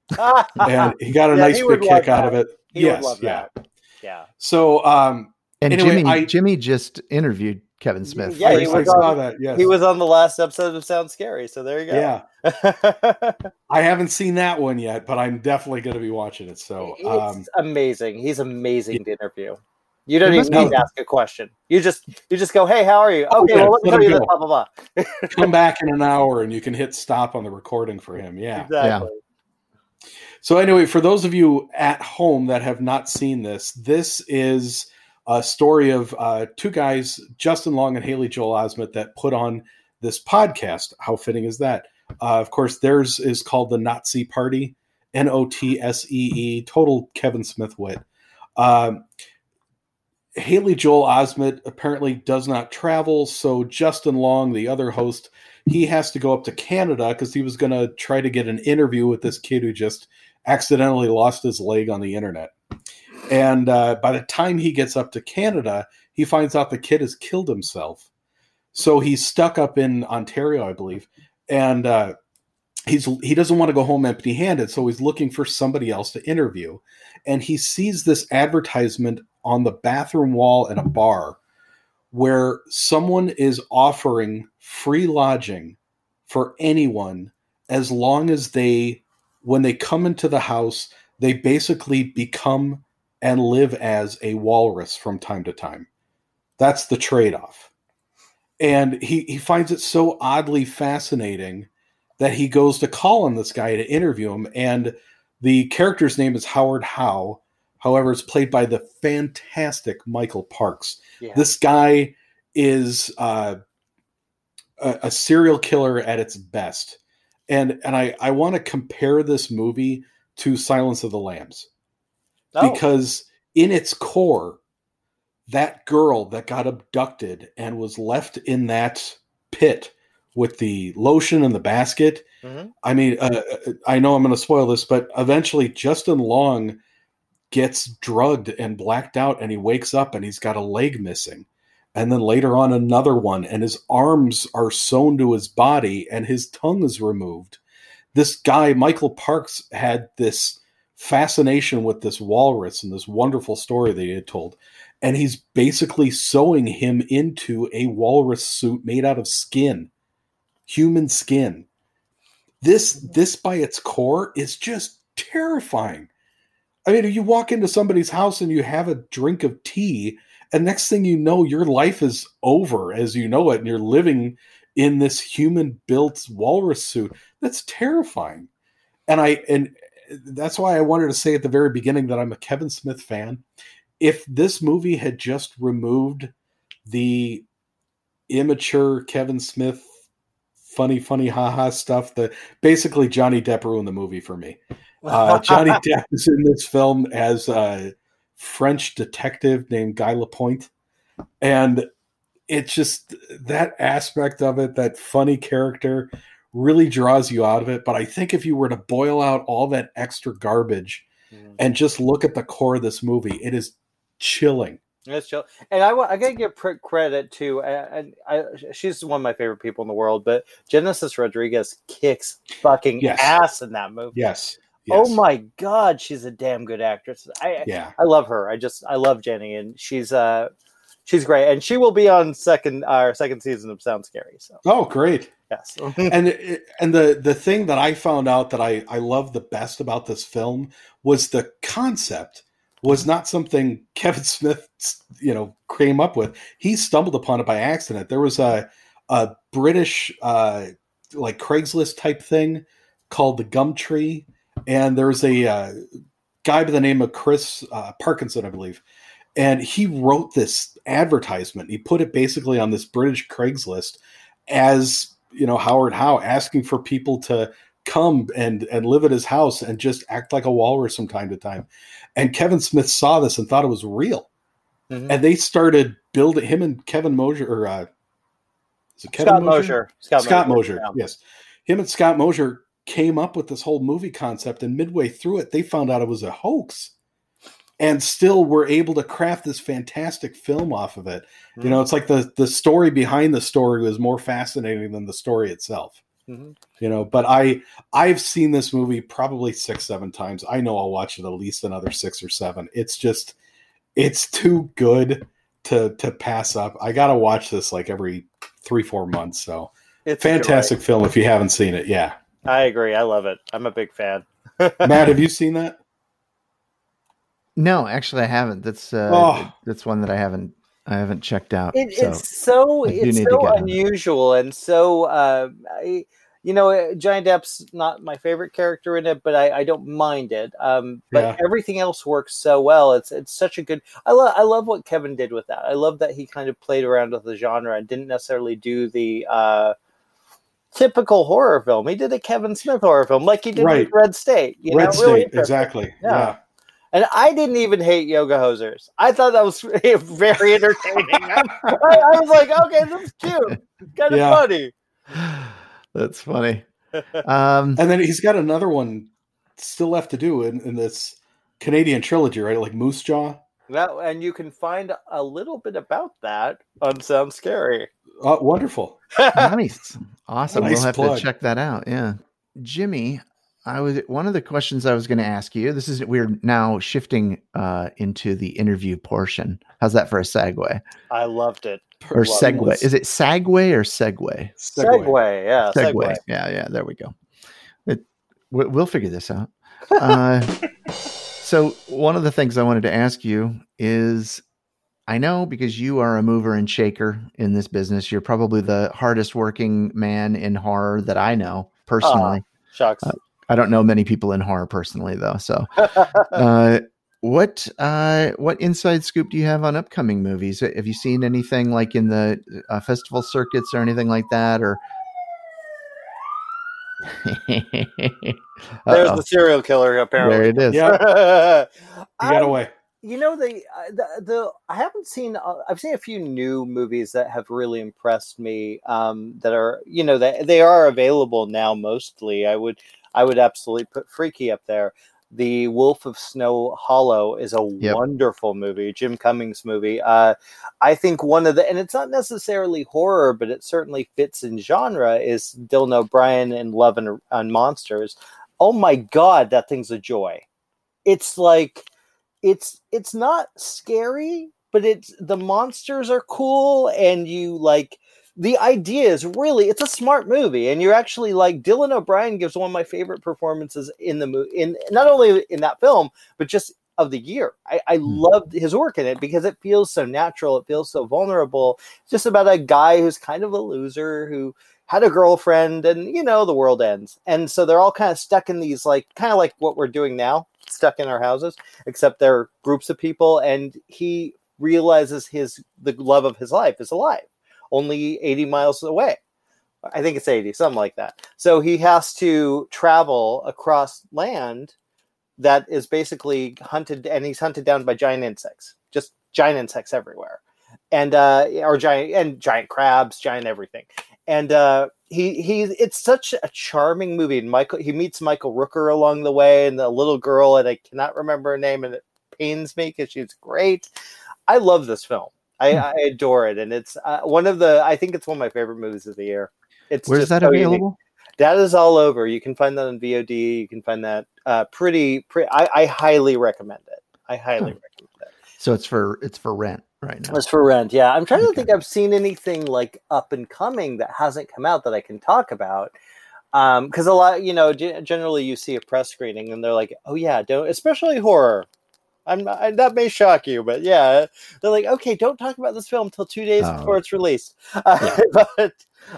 And he got a yeah, nice big kick out of it. He yes, would love yeah. That. Yeah. So, um, And anyway, Jimmy, I, Jimmy just interviewed Kevin Smith. Yeah, he was, on, that, yes. he was on the last episode of Sounds Scary. So there you go. Yeah, I haven't seen that one yet, but I'm definitely going to be watching it. So it's um, amazing. He's amazing yeah. to interview. You don't even need to ask a question. You just you just go, hey, how are you? Okay, yeah, well, let me tell you this, blah, blah, blah. Come back in an hour and you can hit stop on the recording for him. Yeah, exactly. Yeah. So anyway, for those of you at home that have not seen this, this is a story of uh, two guys, Justin Long and Haley Joel Osment, that put on this podcast. How fitting is that? Uh, of course, theirs is called The Nazi Party, N O T S E E, total Kevin Smith wit. Um, Haley Joel Osment apparently does not travel, so Justin Long, the other host, he has to go up to Canada because he was going to try to get an interview with this kid who just accidentally lost his leg on the internet. And uh, by the time he gets up to Canada, he finds out the kid has killed himself. So he's stuck up in Ontario, I believe. And uh, he's he doesn't want to go home empty-handed, so he's looking for somebody else to interview. And he sees this advertisement on the bathroom wall in a bar where someone is offering free lodging for anyone as long as they, when they come into the house, they basically become and live as a walrus from time to time. That's the trade-off. And he, he finds it so oddly fascinating that he goes to call on this guy to interview him. And the character's name is Howard Howe. However, it's played by the fantastic Michael Parks. Yeah. This guy is uh, a, a serial killer at its best. And, and I, I want to compare this movie to Silence of the Lambs. Oh. Because in its core, that girl that got abducted and was left in that pit with the lotion and the basket. Mm-hmm. I mean, uh, I know I'm going to spoil this, but eventually Justin Long gets drugged and blacked out and he wakes up and he's got a leg missing. And then later on, another one, and his arms are sewn to his body and his tongue is removed. This guy, Michael Parks, had this fascination with this walrus and this wonderful story that he had told, and he's basically sewing him into a walrus suit made out of skin, human skin. This, this by its core is just terrifying. I mean, if you walk into somebody's house and you have a drink of tea, and next thing you know, your life is over as you know it, and you're living in this human-built walrus suit. That's terrifying, and I and. That's why I wanted to say at the very beginning that I'm a Kevin Smith fan. If this movie had just removed the immature Kevin Smith, funny, funny, haha stuff, the basically Johnny Depp ruined the movie for me. Uh, Johnny Depp is in this film as a French detective named Guy Lapointe. And it's just that aspect of it, that funny character, really draws you out of it. But I think if you were to boil out all that extra garbage mm. and just look at the core of this movie, it is chilling. That's chill. And I, I gotta give credit to, I, I, she's one of my favorite people in the world, but Genesis Rodriguez kicks fucking yes. ass in that movie. Yes. Yes. Oh my God, she's a damn good actress. I yeah. I love her. I just I love Jenny, and she's uh she's great, and she will be on second our uh, second season of Sounds Scary. So oh great, yes. and and the the thing that I found out that I I love the best about this film was the concept was not something Kevin Smith you know came up with. He stumbled upon it by accident. There was a a British uh, like Craigslist type thing called the Gumtree. And there's a uh, guy by the name of Chris uh, Parkinson, I believe. And he wrote this advertisement. He put it basically on this British Craigslist as, you know, Howard Howe, asking for people to come and, and live at his house and just act like a walrus from time to time. And Kevin Smith saw this and thought it was real. Mm-hmm. And they started building, him and Kevin Mosher, or uh, is it Kevin Scott Mosher? Mosher. Scott, Scott Mosher, Mosher. Yes. Him and Scott Mosher came up with this whole movie concept, and midway through it, they found out it was a hoax and still were able to craft this fantastic film off of it. Mm-hmm. You know, it's like the, the story behind the story was more fascinating than the story itself, mm-hmm. you know, but I, I've seen this movie probably six, seven times. I know I'll watch it at least another six or seven. It's just, it's too good to, to pass up. I got to watch this like every three, four months. So it's fantastic film. If you haven't seen it. Yeah. I agree. I love it. I'm a big fan. Matt, have you seen that? No, actually, I haven't. That's uh, oh. that's one that I haven't. I haven't checked out. It, so it's so it's so unusual and so uh, I, you know, Johnny Depp's not my favorite character in it, but I, I don't mind it. Um, but yeah. everything else works so well. It's it's such a good. I love I love what Kevin did with that. I love that he kind of played around with the genre and didn't necessarily do the. Uh, Typical horror film. He did a Kevin Smith horror film, like he did right. with Red State. You Red know? State, really exactly. Yeah. yeah. And I didn't even hate Yoga Hosers. I thought that was very entertaining. I, I was like, okay, this is cute, kind of yeah. funny. That's funny. Um, and then he's got another one still left to do in, in this Canadian trilogy, right? Like Moose Jaw. That, and you can find a little bit about that on Sounds Scary. Oh, wonderful. Nice. Awesome. Nice we'll have plug. to check that out. Yeah. Jimmy, I was one of the questions I was going to ask you. This is we're now shifting uh, into the interview portion. How's that for a segue? I loved it. Or loved segue. It. Is it segue or segue? Segue. Yeah. Segue. segue. Yeah. Yeah. There we go. It, we, we'll figure this out. Uh, so one of the things I wanted to ask you is, I know because you are a mover and shaker in this business. You're probably the hardest working man in horror that I know personally. Uh, shucks. Uh, I don't know many people in horror personally though. So uh, what, uh, what inside scoop do you have on upcoming movies? Have you seen anything like in the uh, festival circuits or anything like that? Or there's the serial killer apparently. There it is. Yeah. He got away. You know, the, the the I haven't seen uh, I've seen a few new movies that have really impressed me um, that are, you know, that they are available now mostly. I would I would absolutely put Freaky up there. The Wolf of Snow Hollow is a yep. wonderful movie, Jim Cummings movie. Uh, I think one of the, and it's not necessarily horror, but it certainly fits in genre, is Dylan O'Brien in Love and, and Monsters. Oh my God, that thing's a joy. It's like It's it's not scary, but it's the monsters are cool, and you like the idea is really it's a smart movie, and you're actually like Dylan O'Brien gives one of my favorite performances in the movie, in not only in that film but just of the year. I, I mm. loved his work in it because it feels so natural, it feels so vulnerable. It's just about a guy who's kind of a loser who had a girlfriend, and you know the world ends, and so they're all kind of stuck in these like kind of like what we're doing now. Stuck in our houses, except they're groups of people, and he realizes his the love of his life is alive, only eighty miles away. I think it's eighty, something like that. So he has to travel across land that is basically hunted, and he's hunted down by giant insects, just giant insects everywhere, and uh, or giant and giant crabs, giant everything. And uh, he he it's such a charming movie. And Michael he meets Michael Rooker along the way, and the little girl, and I cannot remember her name, and it pains me because she's great. I love this film. I, I adore it, and it's uh, one of the. I think it's one of my favorite movies of the year. It's where's that so available? Unique. That is all over. You can find that on V O D. You can find that uh, pretty. pretty I, I highly recommend it. I highly hmm. recommend it. So it's for it's for rent right now. It's for rent. Yeah, I'm trying okay. to think. I've seen anything like up and coming that hasn't come out that I can talk about. Because um, a lot, you know, g- generally you see a press screening and they're like, "Oh yeah, don't," especially horror. I'm not, I, that may shock you, but yeah, they're like, okay, don't talk about this film until two days oh. before it's released. Uh, yeah. But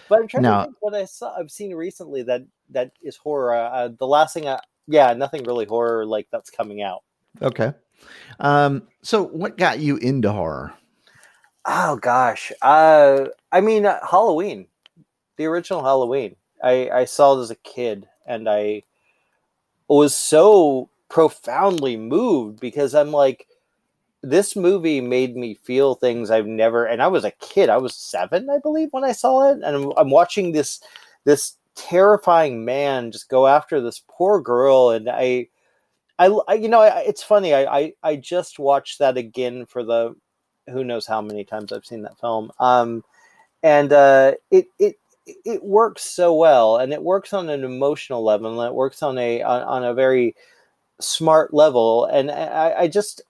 but I'm trying now, to think what I saw. I've seen recently that that is horror. Uh, the last thing, I, yeah, nothing really horror like that's coming out. Okay. Um. So, what got you into horror? Oh gosh. Uh. I mean, uh, Halloween, the original Halloween. I I saw it as a kid, and I was so profoundly moved because I'm like, this movie made me feel things I've never, and I was a kid, I was seven, I believe, when I saw it. And I'm, I'm watching this, this terrifying man just go after this poor girl. And I, I, I you know, I, it's funny. I, I, I just watched that again for the, who knows how many times I've seen that film. Um, and uh, it, it, it works so well, and it works on an emotional level, and it works on a, on, on a very smart level, and I, I just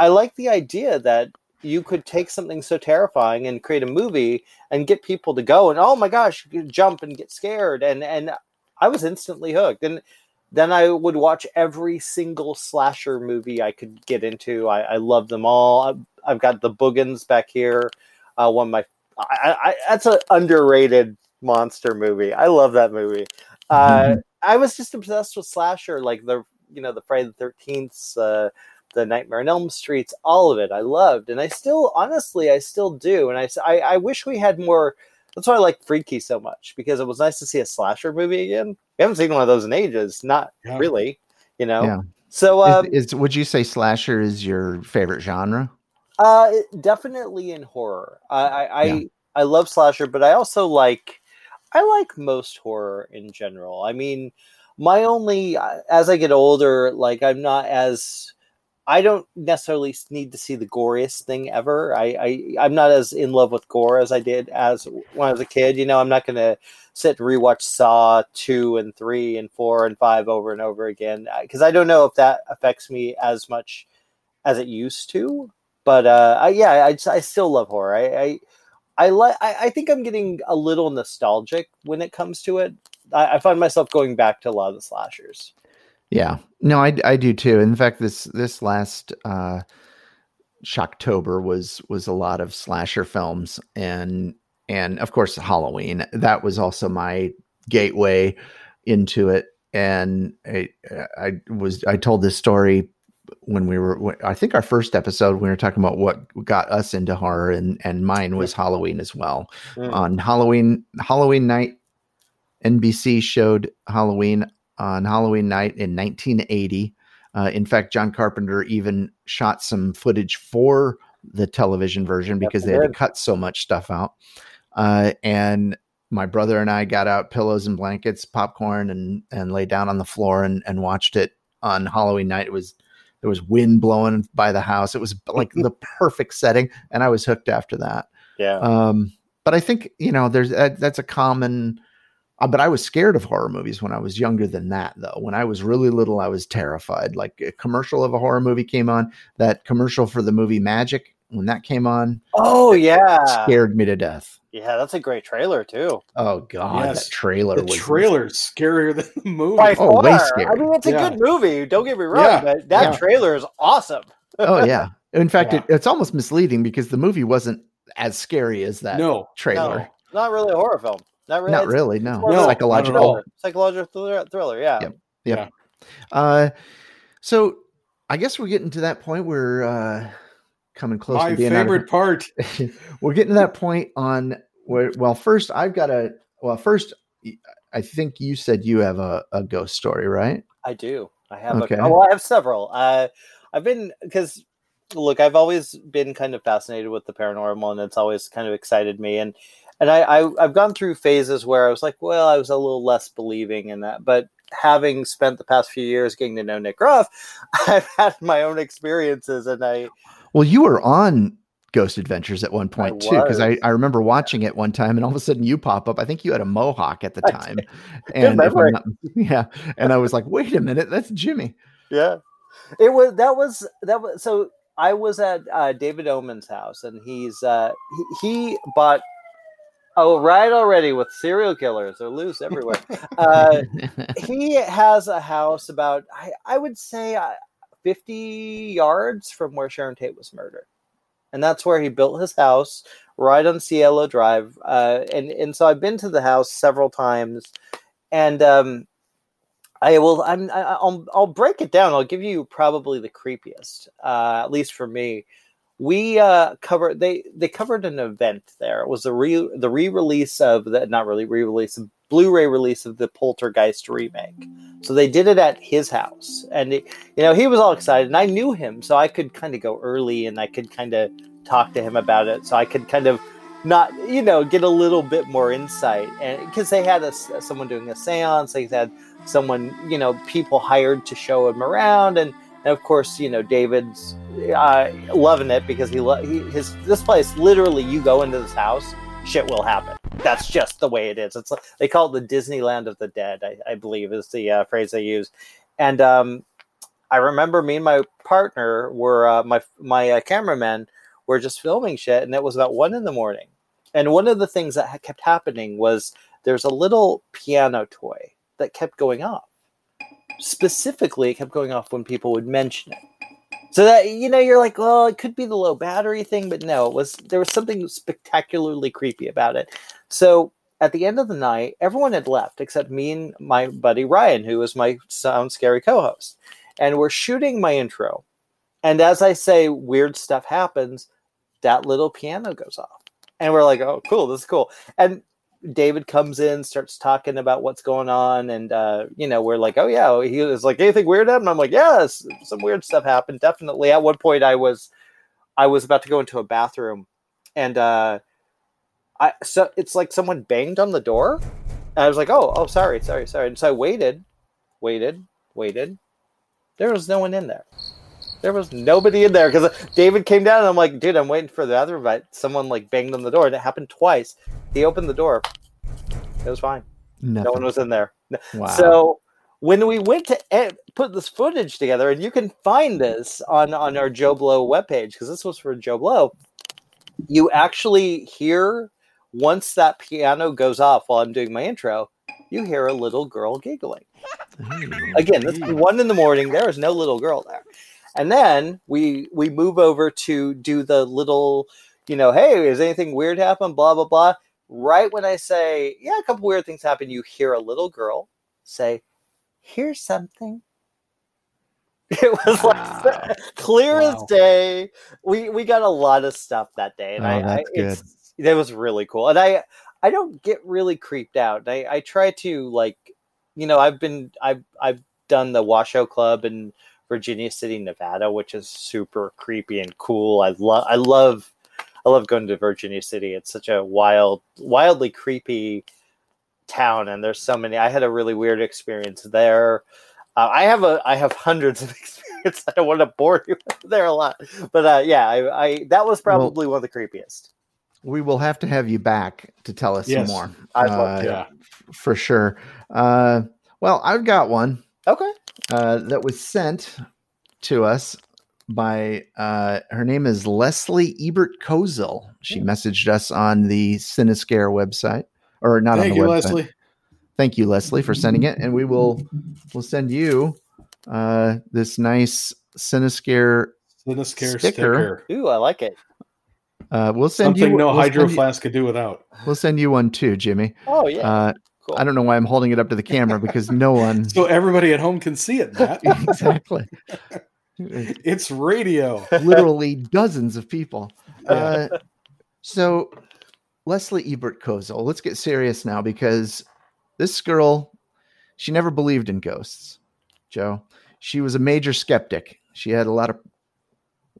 I like the idea that you could take something so terrifying and create a movie and get people to go and oh my gosh, jump and get scared, and and I was instantly hooked. And then I would watch every single slasher movie I could get into. I, I love them all. I've, I've got the Boogans back here. Uh, one of my I, I, that's an underrated monster movie. I love that movie. Uh, I was just obsessed with slasher, like the. You know, the Friday the thirteenth, uh, the Nightmare on Elm Streets, all of it I loved. And I still, honestly, I still do. And I, I, I wish we had more. That's why I like Freaky so much, because it was nice to see a slasher movie again. We haven't seen one of those in ages. Not yeah. really, you know. Yeah. So um, is, is, would you say slasher is your favorite genre? Uh, definitely in horror. I, I, yeah. I, I love slasher, but I also like, I like most horror in general. I mean, my only, as I get older, like I'm not as, I don't necessarily need to see the goriest thing ever. I, I, I'm not as in love with gore as I did as when I was a kid. You know, I'm not going to sit and rewatch Saw two and three and four and five over and over again, because I don't know if that affects me as much as it used to. But uh, I, yeah, I, I still love horror. I, I, I like. I, I think I'm getting a little nostalgic when it comes to it. I find myself going back to a lot of the slashers. Yeah, no, I, I do too. In fact, this, this last, uh, Shocktober was, was a lot of slasher films, and, and of course Halloween, that was also my gateway into it. And I, I was, I told this story when we were, I think our first episode, we were talking about what got us into horror, and, and mine was Halloween as well. Mm. On Halloween, Halloween night, N B C showed Halloween on Halloween night in nineteen eighty. Uh, in fact, John Carpenter even shot some footage for the television version because they had to cut so much stuff out. Uh, and my brother and I got out pillows and blankets, popcorn, and and lay down on the floor and, and watched it on Halloween night. It was there was wind blowing by the house. It was like the perfect setting, and I was hooked after that. Yeah. Um, but I think you know, there's that, that's a common. But I was scared of horror movies when I was younger than that, though. When I was really little, I was terrified. Like a commercial of a horror movie came on, that commercial for the movie Magic, when that came on. Oh, yeah. Scared me to death. Yeah, that's a great trailer, too. Oh, God. Yes. That trailer the was. The trailer's scarier than the movie. By oh, far. Way scarier. I mean, it's a yeah. good movie. Don't get me wrong. Yeah. But that yeah. trailer is awesome. Oh, yeah. In fact, yeah. It, it's almost misleading because the movie wasn't as scary as that no. trailer. No, not really a horror film. Not really, Not really no. no. Psychological. Thriller. Psychological thriller, thriller yeah. Yep. yep. Yeah. Uh, so I guess we're getting to that point where uh, coming close My to being favorite out of, part. We're getting to that point on where, well, first I've got a, well, first I think you said you have a, a ghost story, right? I do. I have okay. a, well, I have several. Uh, I've been, because look, I've always been kind of fascinated with the paranormal, and it's always kind of excited me. And, And I, I, I've gone through phases where I was like, well, I was a little less believing in that. But having spent the past few years getting to know Nick Groff, I've had my own experiences. And I, well, you were on Ghost Adventures at one point too, because I, I remember watching it one time and all of a sudden you pop up. I think you had a mohawk at the time. And if I'm not, yeah. And I was like, wait a minute, that's Jimmy. Yeah. It was, that was, that was, so I was at uh, David Oman's house and he's, uh, he, he bought, oh, right already with serial killers. They're loose everywhere. uh, he has a house about, I, I would say uh, fifty yards from where Sharon Tate was murdered. And that's where he built his house, right on Cielo Drive. Uh, and, and so I've been to the house several times. And um, I will, I'm, I'll, I'll break it down. I'll give you probably the creepiest, uh, at least for me. We uh, covered, they, they covered an event there. It was the re, the re-release of, the not really re-release, the Blu-ray release of the Poltergeist remake. So they did it at his house. And, it, you know, he was all excited. And I knew him, so I could kind of go early and I could kind of talk to him about it. So I could kind of not, you know, get a little bit more insight. And because they had a, someone doing a seance. They had someone, you know, people hired to show him around. And, and of course, you know, David's uh, loving it because he, lo- he his this place, literally, you go into this house, shit will happen. That's just the way it is. It's like, they call it the Disneyland of the dead, I, I believe is the uh, phrase they use. And um, I remember me and my partner were, uh, my my uh, cameraman were just filming shit, and it was about one in the morning. And one of the things that ha- kept happening was there's a little piano toy that kept going off. Specifically, it kept going off when people would mention it. So that, you know, you're like, well, it could be the low battery thing, but no, it was, there was something spectacularly creepy about it. So at the end of the night, everyone had left except me and my buddy Ryan, who was my Sounds Scary co-host. And we're shooting my intro. And as I say, weird stuff happens, that little piano goes off. And we're like, oh, cool, this is cool. And David comes in, starts talking about what's going on. And, uh, you know, we're like, oh, yeah. He was like, anything weird happened? I'm like, yes, yeah, some weird stuff happened. Definitely. At one point, I was I was about to go into a bathroom. And uh, I so it's like someone banged on the door. And I was like, oh, oh, sorry, sorry, sorry. And so I waited, waited, waited. There was no one in there. There was nobody in there because David came down and I'm like, dude, I'm waiting for the other invite. Someone like banged on the door and it happened twice. He opened the door. It was fine. Nothing. No one was in there. Wow. So when we went to ed- put this footage together, and you can find this on, on our Joe Blow webpage because this was for Joe Blow, you actually hear, once that piano goes off while I'm doing my intro, you hear a little girl giggling. Again, this is one in the morning. There is no little girl there. And then we we move over to do the little, you know, hey, is anything weird happen? Blah, blah, blah. Right when I say, yeah, a couple weird things happen, you hear a little girl say, here's something. It was wow. like clear wow. as day. We we got a lot of stuff that day. And oh, I, I it's good. It was really cool. And I I don't get really creeped out. I, I try to, like, you know, I've been I've I've done the Washoe Club and Virginia City, Nevada, which is super creepy and cool. I love, I love, I love going to Virginia City. It's such a wild, wildly creepy town, and there's so many. I had a really weird experience there. Uh, I have a, I have hundreds of experiences. I don't want to bore you there a lot, but uh, yeah, I, I that was probably well, one of the creepiest. We will have to have you back to tell us yes, some more. I'd love uh, to, yeah. for sure. Uh, well, I've got one. Okay. Uh, that was sent to us by, uh, her name is Leslie Ebert Kozel. She messaged us on the CineScare website, or not Thank on the you, website. Leslie. Thank you, Leslie, for sending it. And we will, we'll send you, uh, this nice CineScare, CineScare sticker. sticker. Ooh, I like it. Uh, we'll send Something you no we'll hydro flask could do without. We'll send you one too, Jimmy. Oh yeah. Uh, Cool. I don't know why I'm holding it up to the camera because no one. So everybody at home can see it, Matt. Exactly. It's radio. Literally dozens of people. Uh, so Leslie Ebert Kozel, let's get serious now because this girl, she never believed in ghosts, Joe. She was a major skeptic. She had a lot of,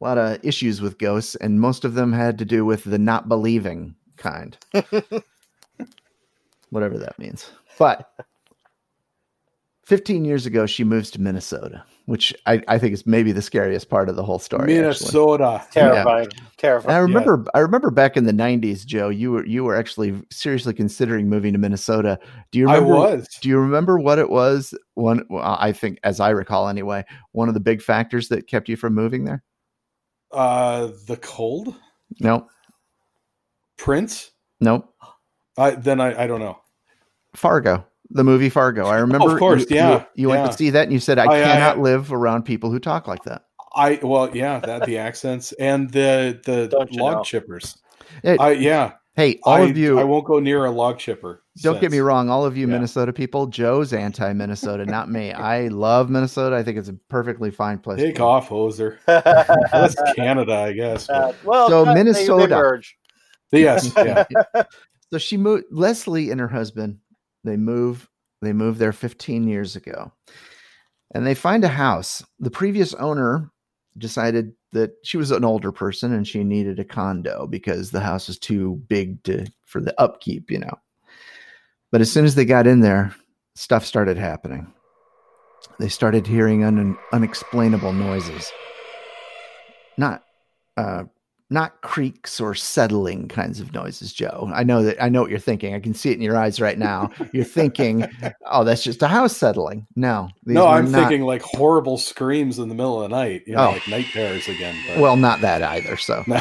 a lot of issues with ghosts, and most of them had to do with the not believing kind. Whatever that means. But fifteen years ago, she moves to Minnesota, which I, I think is maybe the scariest part of the whole story. Minnesota. Terrifying. Yeah. Terrifying. I remember, yeah. I remember back in the nineties, Joe, you were, you were actually seriously considering moving to Minnesota. Do you remember, I was. Do you remember what it was? One, well, I think, as I recall anyway, one of the big factors that kept you from moving there? Uh, the cold? No. Prince? No. I, then I, I don't know. Fargo. The movie Fargo. I remember oh, of course, you, yeah, you, you yeah. went to see that and you said, I, I cannot I, I, live around people who talk like that. I well, yeah, that the accents and the, the log know. chippers. It, I, yeah. Hey, all I, of you. I won't go near a log chipper. Don't sense. Get me wrong. All of you yeah. Minnesota people, Joe's anti-Minnesota, not me. I love Minnesota. I think it's a perfectly fine place. Take off, hoser. That's Canada, I guess. Uh, well, so no, Minnesota. They, they yes. Yeah. So she moved, Leslie and her husband. They move they move there fifteen years ago, and they find a house. The previous owner decided that she was an older person and she needed a condo because the house was too big to for the upkeep, you know. But as soon as they got in there, stuff started happening. They started hearing un, unexplainable noises. Not uh Not creaks or settling kinds of noises, Joe. I know that I know what you're thinking. I can see it in your eyes right now. You're thinking, "Oh, that's just a house settling." No, no, I'm not... thinking like horrible screams in the middle of the night. You know, oh. like night terrors again. But... Well, not that either. So, no.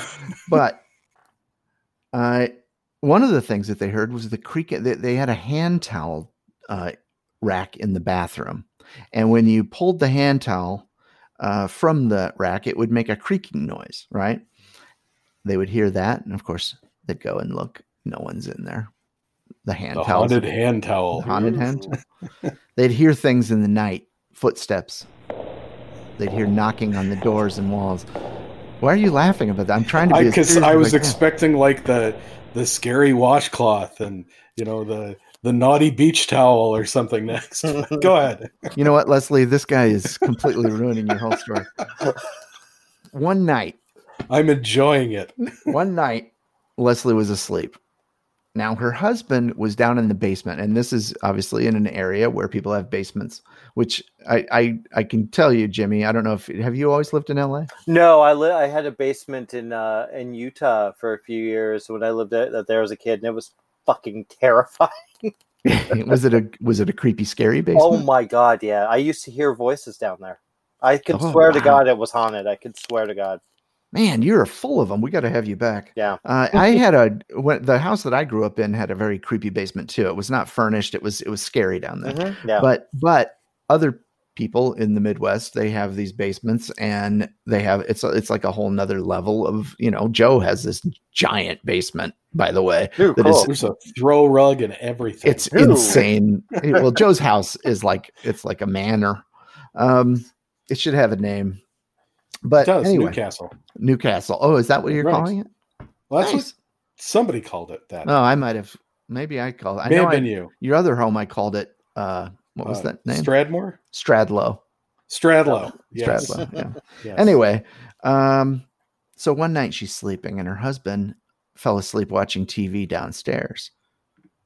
But uh, one of the things that they heard was the creak. They, they had a hand towel uh, rack in the bathroom, and when you pulled the hand towel uh, from the rack, it would make a creaking noise, right? They would hear that, and of course, they'd go and look. No one's in there. The hand towel. The towels, haunted hand towel. The haunted hand towel. They'd hear things in the night, footsteps. They'd hear knocking on the doors and walls. Why are you laughing about that? I'm trying to be Because I, I was like, expecting, oh. like, the the scary washcloth and, you know, the, the naughty beach towel or something next. Go ahead. You know what, Leslie? This guy is completely ruining your whole story. One night. I'm enjoying it. One night, Leslie was asleep. Now, her husband was down in the basement, and this is obviously in an area where people have basements, which I I, I can tell you, Jimmy, I don't know if... Have you always lived in L A? No, I li- I had a basement in uh, in Utah for a few years when I lived out there as a kid, and it was fucking terrifying. was it a Was it a creepy, scary basement? Oh, my God, yeah. I used to hear voices down there. I could oh, swear wow. to God it was haunted. I could swear to God. Man, you're full of them. We got to have you back. Yeah. uh, I had a when, the house that I grew up in had a very creepy basement too. It was not furnished. It was it was scary down there. Mm-hmm. Yeah. But but other people in the Midwest, they have these basements, and they have it's it's like a whole nother level of, you know. Joe has this giant basement, by the way. Dude, that cool. is, There's a throw rug and everything. It's Dude. insane. Well, Joe's house is like it's like a manor. Um, it should have a name. But it does, anyway, Newcastle. Newcastle. Oh, is that what you're right. calling it? Well, that's nice. What somebody called it that. No, oh, I might have. Maybe I called it. I May know have been I, you. Your other home, I called it. Uh, what was uh, that name? Stradmore? Stradlow. Stradlow. Oh, yes. Stradlow. Yeah. yes. Anyway, um, so one night she's sleeping, and her husband fell asleep watching T V downstairs.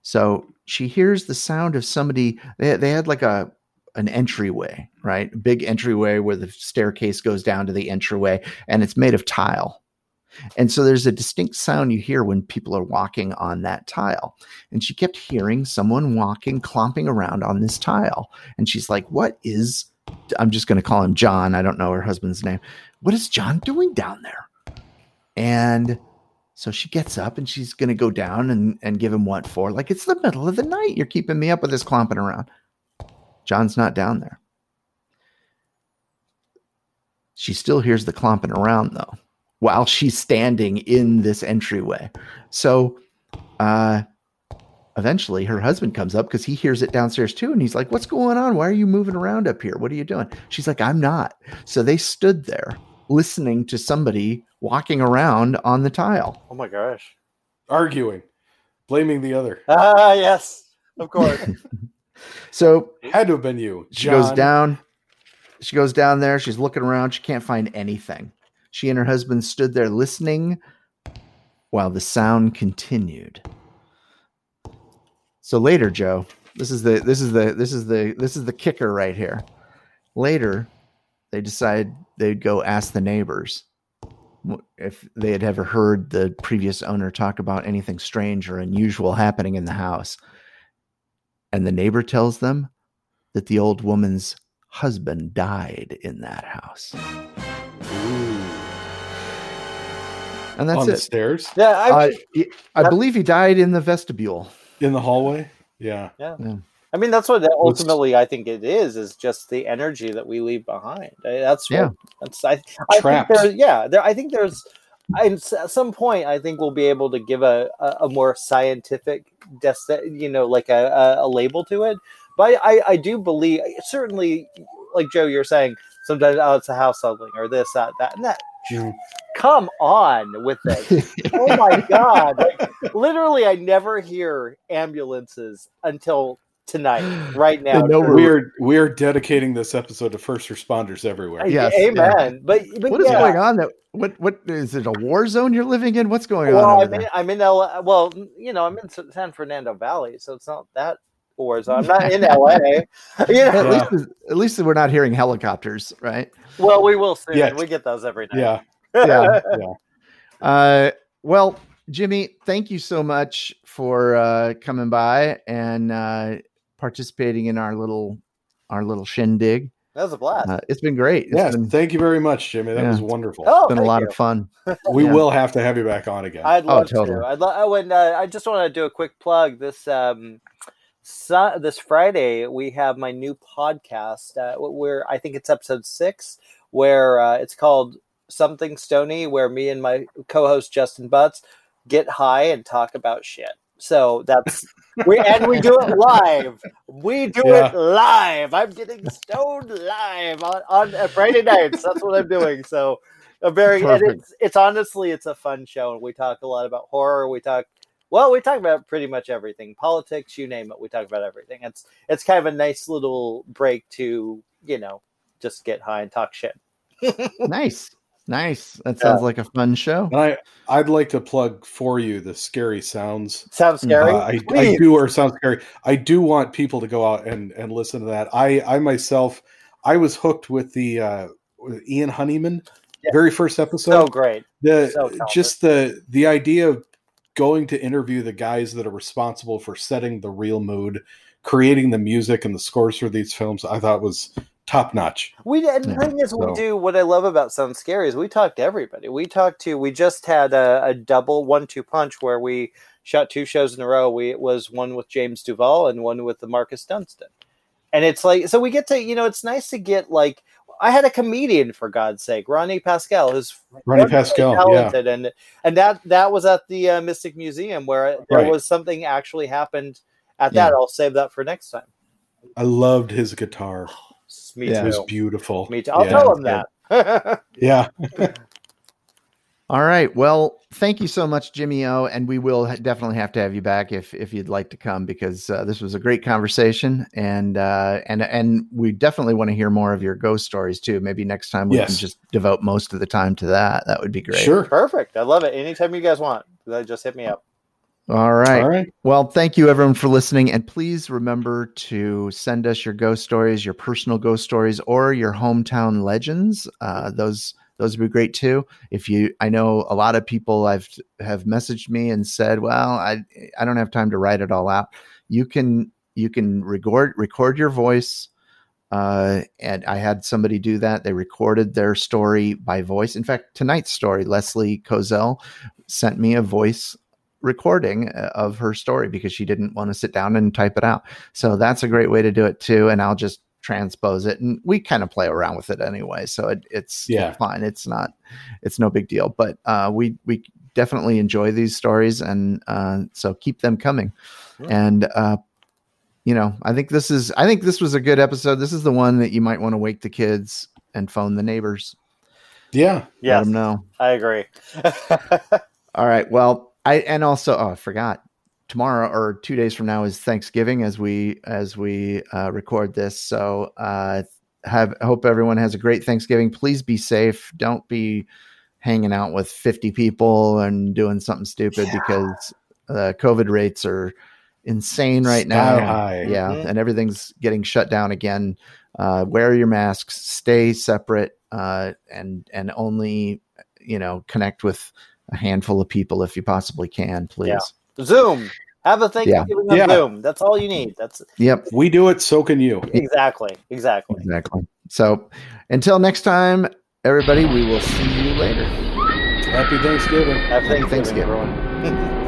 So she hears the sound of somebody. They they had like a. an entryway, right? Big entryway where the staircase goes down to the entryway, and it's made of tile. And so there's a distinct sound you hear when people are walking on that tile. And she kept hearing someone walking, clomping around on this tile. And she's like, what is, I'm just going to call him John. I don't know her husband's name. What is John doing down there? And so she gets up and she's going to go down and, and give him what for. Like, it's the middle of the night. You're keeping me up with this clomping around. John's not down there. She still hears the clomping around, though, while she's standing in this entryway. So uh, eventually her husband comes up because he hears it downstairs, too. And he's like, what's going on? Why are you moving around up here? What are you doing? She's like, I'm not. So they stood there listening to somebody walking around on the tile. Oh, my gosh. Arguing. Blaming the other. Ah, yes. Of course. So it had to have been you, John. She goes down. She goes down there. She's looking around. She can't find anything. She and her husband stood there listening while the sound continued. So later, Joe, This is the this is the this is the this is the kicker right here. Later, they decide they'd go ask the neighbors if they had ever heard the previous owner talk about anything strange or unusual happening in the house. And the neighbor tells them that the old woman's husband died in that house. Ooh. And that's on the it. Stairs? Yeah, I, mean, uh, I believe he died in the vestibule. In the hallway? Yeah. Yeah. yeah. I mean, that's what that ultimately Let's, I think it is, is just the energy that we leave behind. That's what, yeah. That's I, I think there, yeah. There, I think there's at some point, I think we'll be able to give a, a, a more scientific, you know, like a, a label to it. But I, I do believe, certainly, like Joe, you're saying, sometimes, oh, it's a house huddling or this, that, that, and that. Come on with it. Oh my God. Like, literally, I never hear ambulances until tonight, right now. We're we're dedicating this episode to first responders everywhere. Yes, amen. Yeah. But, but what yeah. is going on? That what what is it? A war zone you're living in? What's going well, on? Well, I'm in, I'm in L A. Well, you know, I'm in San Fernando Valley, so it's not that war zone. I'm not in L A. You know? At yeah. least at least we're not hearing helicopters, right? Well, we will soon. Yeah. We get those every night. Yeah, yeah, yeah. Uh, well, Jimmy, thank you so much for uh, coming by and uh, participating in our little our little shindig. That was a blast. Uh, it's been great. It's yes, been, thank you very much, Jimmy. That yeah. was wonderful. Oh, it's been a lot you. of fun. We yeah. will have to have you back on again. I'd love oh, totally. to. I'd lo- oh, and, uh, I just want to do a quick plug. This um, so- this Friday, we have my new podcast uh, where I think it's episode six, where uh, it's called Something Stony, where me and my co-host Justin Butts get high and talk about shit. So that's we and we do it live. We do yeah. it live. I'm getting stoned live on, on Friday nights. That's what I'm doing. So a very and it's it's honestly it's a fun show, and we talk a lot about horror. We talk well, we talk about pretty much everything. Politics, you name it, we talk about everything. It's it's kind of a nice little break to, you know, just get high and talk shit. Nice. Nice. That sounds yeah. like a fun show. And I, I'd like to plug for you the scary sounds. Sounds scary? Uh, I, I do, or sounds scary. I do want people to go out and, and listen to that. I, I myself, I was hooked with the uh, with Ian Honeyman, yeah. very first episode. So great. The, so just the the idea of going to interview the guys that are responsible for setting the real mood, creating the music and the scores for these films, I thought was top notch. We and the yeah, thing is, so. we do what I love about Sounds Scary is we talk to everybody. We talked to. We just had a, a double one-two punch where we shot two shows in a row. We it was one with James Duval and one with the Marcus Dunstan. And it's like so we get to you know it's nice to get like I had a comedian for God's sake, Ronnie Pascal, who's Ronnie Pascal, talented, yeah. and and that that was at the uh, Mystic Museum where there right. was something actually happened at yeah. that. I'll save that for next time. I loved his guitar. Me yeah. too. It was beautiful. Me too. I'll yeah, tell him that. yeah. All right. Well, thank you so much, Jimmy O. And we will ha- definitely have to have you back if if you'd like to come, because uh, this was a great conversation, and uh, and and we definitely want to hear more of your ghost stories too. Maybe next time we yes. can just devote most of the time to that. That would be great. Sure. Perfect. I love it. Anytime you guys want, just hit me up. All right. All right. Well, thank you everyone for listening. And please remember to send us your ghost stories, your personal ghost stories, or your hometown legends. Uh, those, those would be great too. If you, I know a lot of people I've have messaged me and said, well, I, I don't have time to write it all out. You can, you can record, record your voice. Uh, and I had somebody do that. They recorded their story by voice. In fact, tonight's story, Leslie Kozel sent me a voice recording of her story because she didn't want to sit down and type it out. So that's a great way to do it too. And I'll just transpose it, and we kind of play around with it anyway. So it, it's yeah. fine. It's not, it's no big deal, but uh, we, we definitely enjoy these stories, and uh, so keep them coming. Sure. And uh, you know, I think this is, I think this was a good episode. This is the one that you might want to wake the kids and phone the neighbors. Yeah. Yeah. Let them know. I agree. All right. Well, I, and also, oh, I forgot, tomorrow or two days from now is Thanksgiving as we, as we uh, record this. So uh, have, hope everyone has a great Thanksgiving. Please be safe. Don't be hanging out with fifty people and doing something stupid yeah. because uh, COVID rates are insane right now. High. Yeah. Mm-hmm. And everything's getting shut down again. Uh, wear your masks, stay separate, uh, and, and only, you know, connect with a handful of people if you possibly can, please. Yeah. Zoom. Have a Thanksgiving yeah. on yeah. Zoom. That's all you need. That's Yep. We do it. So can you. Exactly. Exactly. Exactly. So until next time, everybody, we will see you later. Happy Thanksgiving. Happy Thanksgiving, Happy Thanksgiving everyone.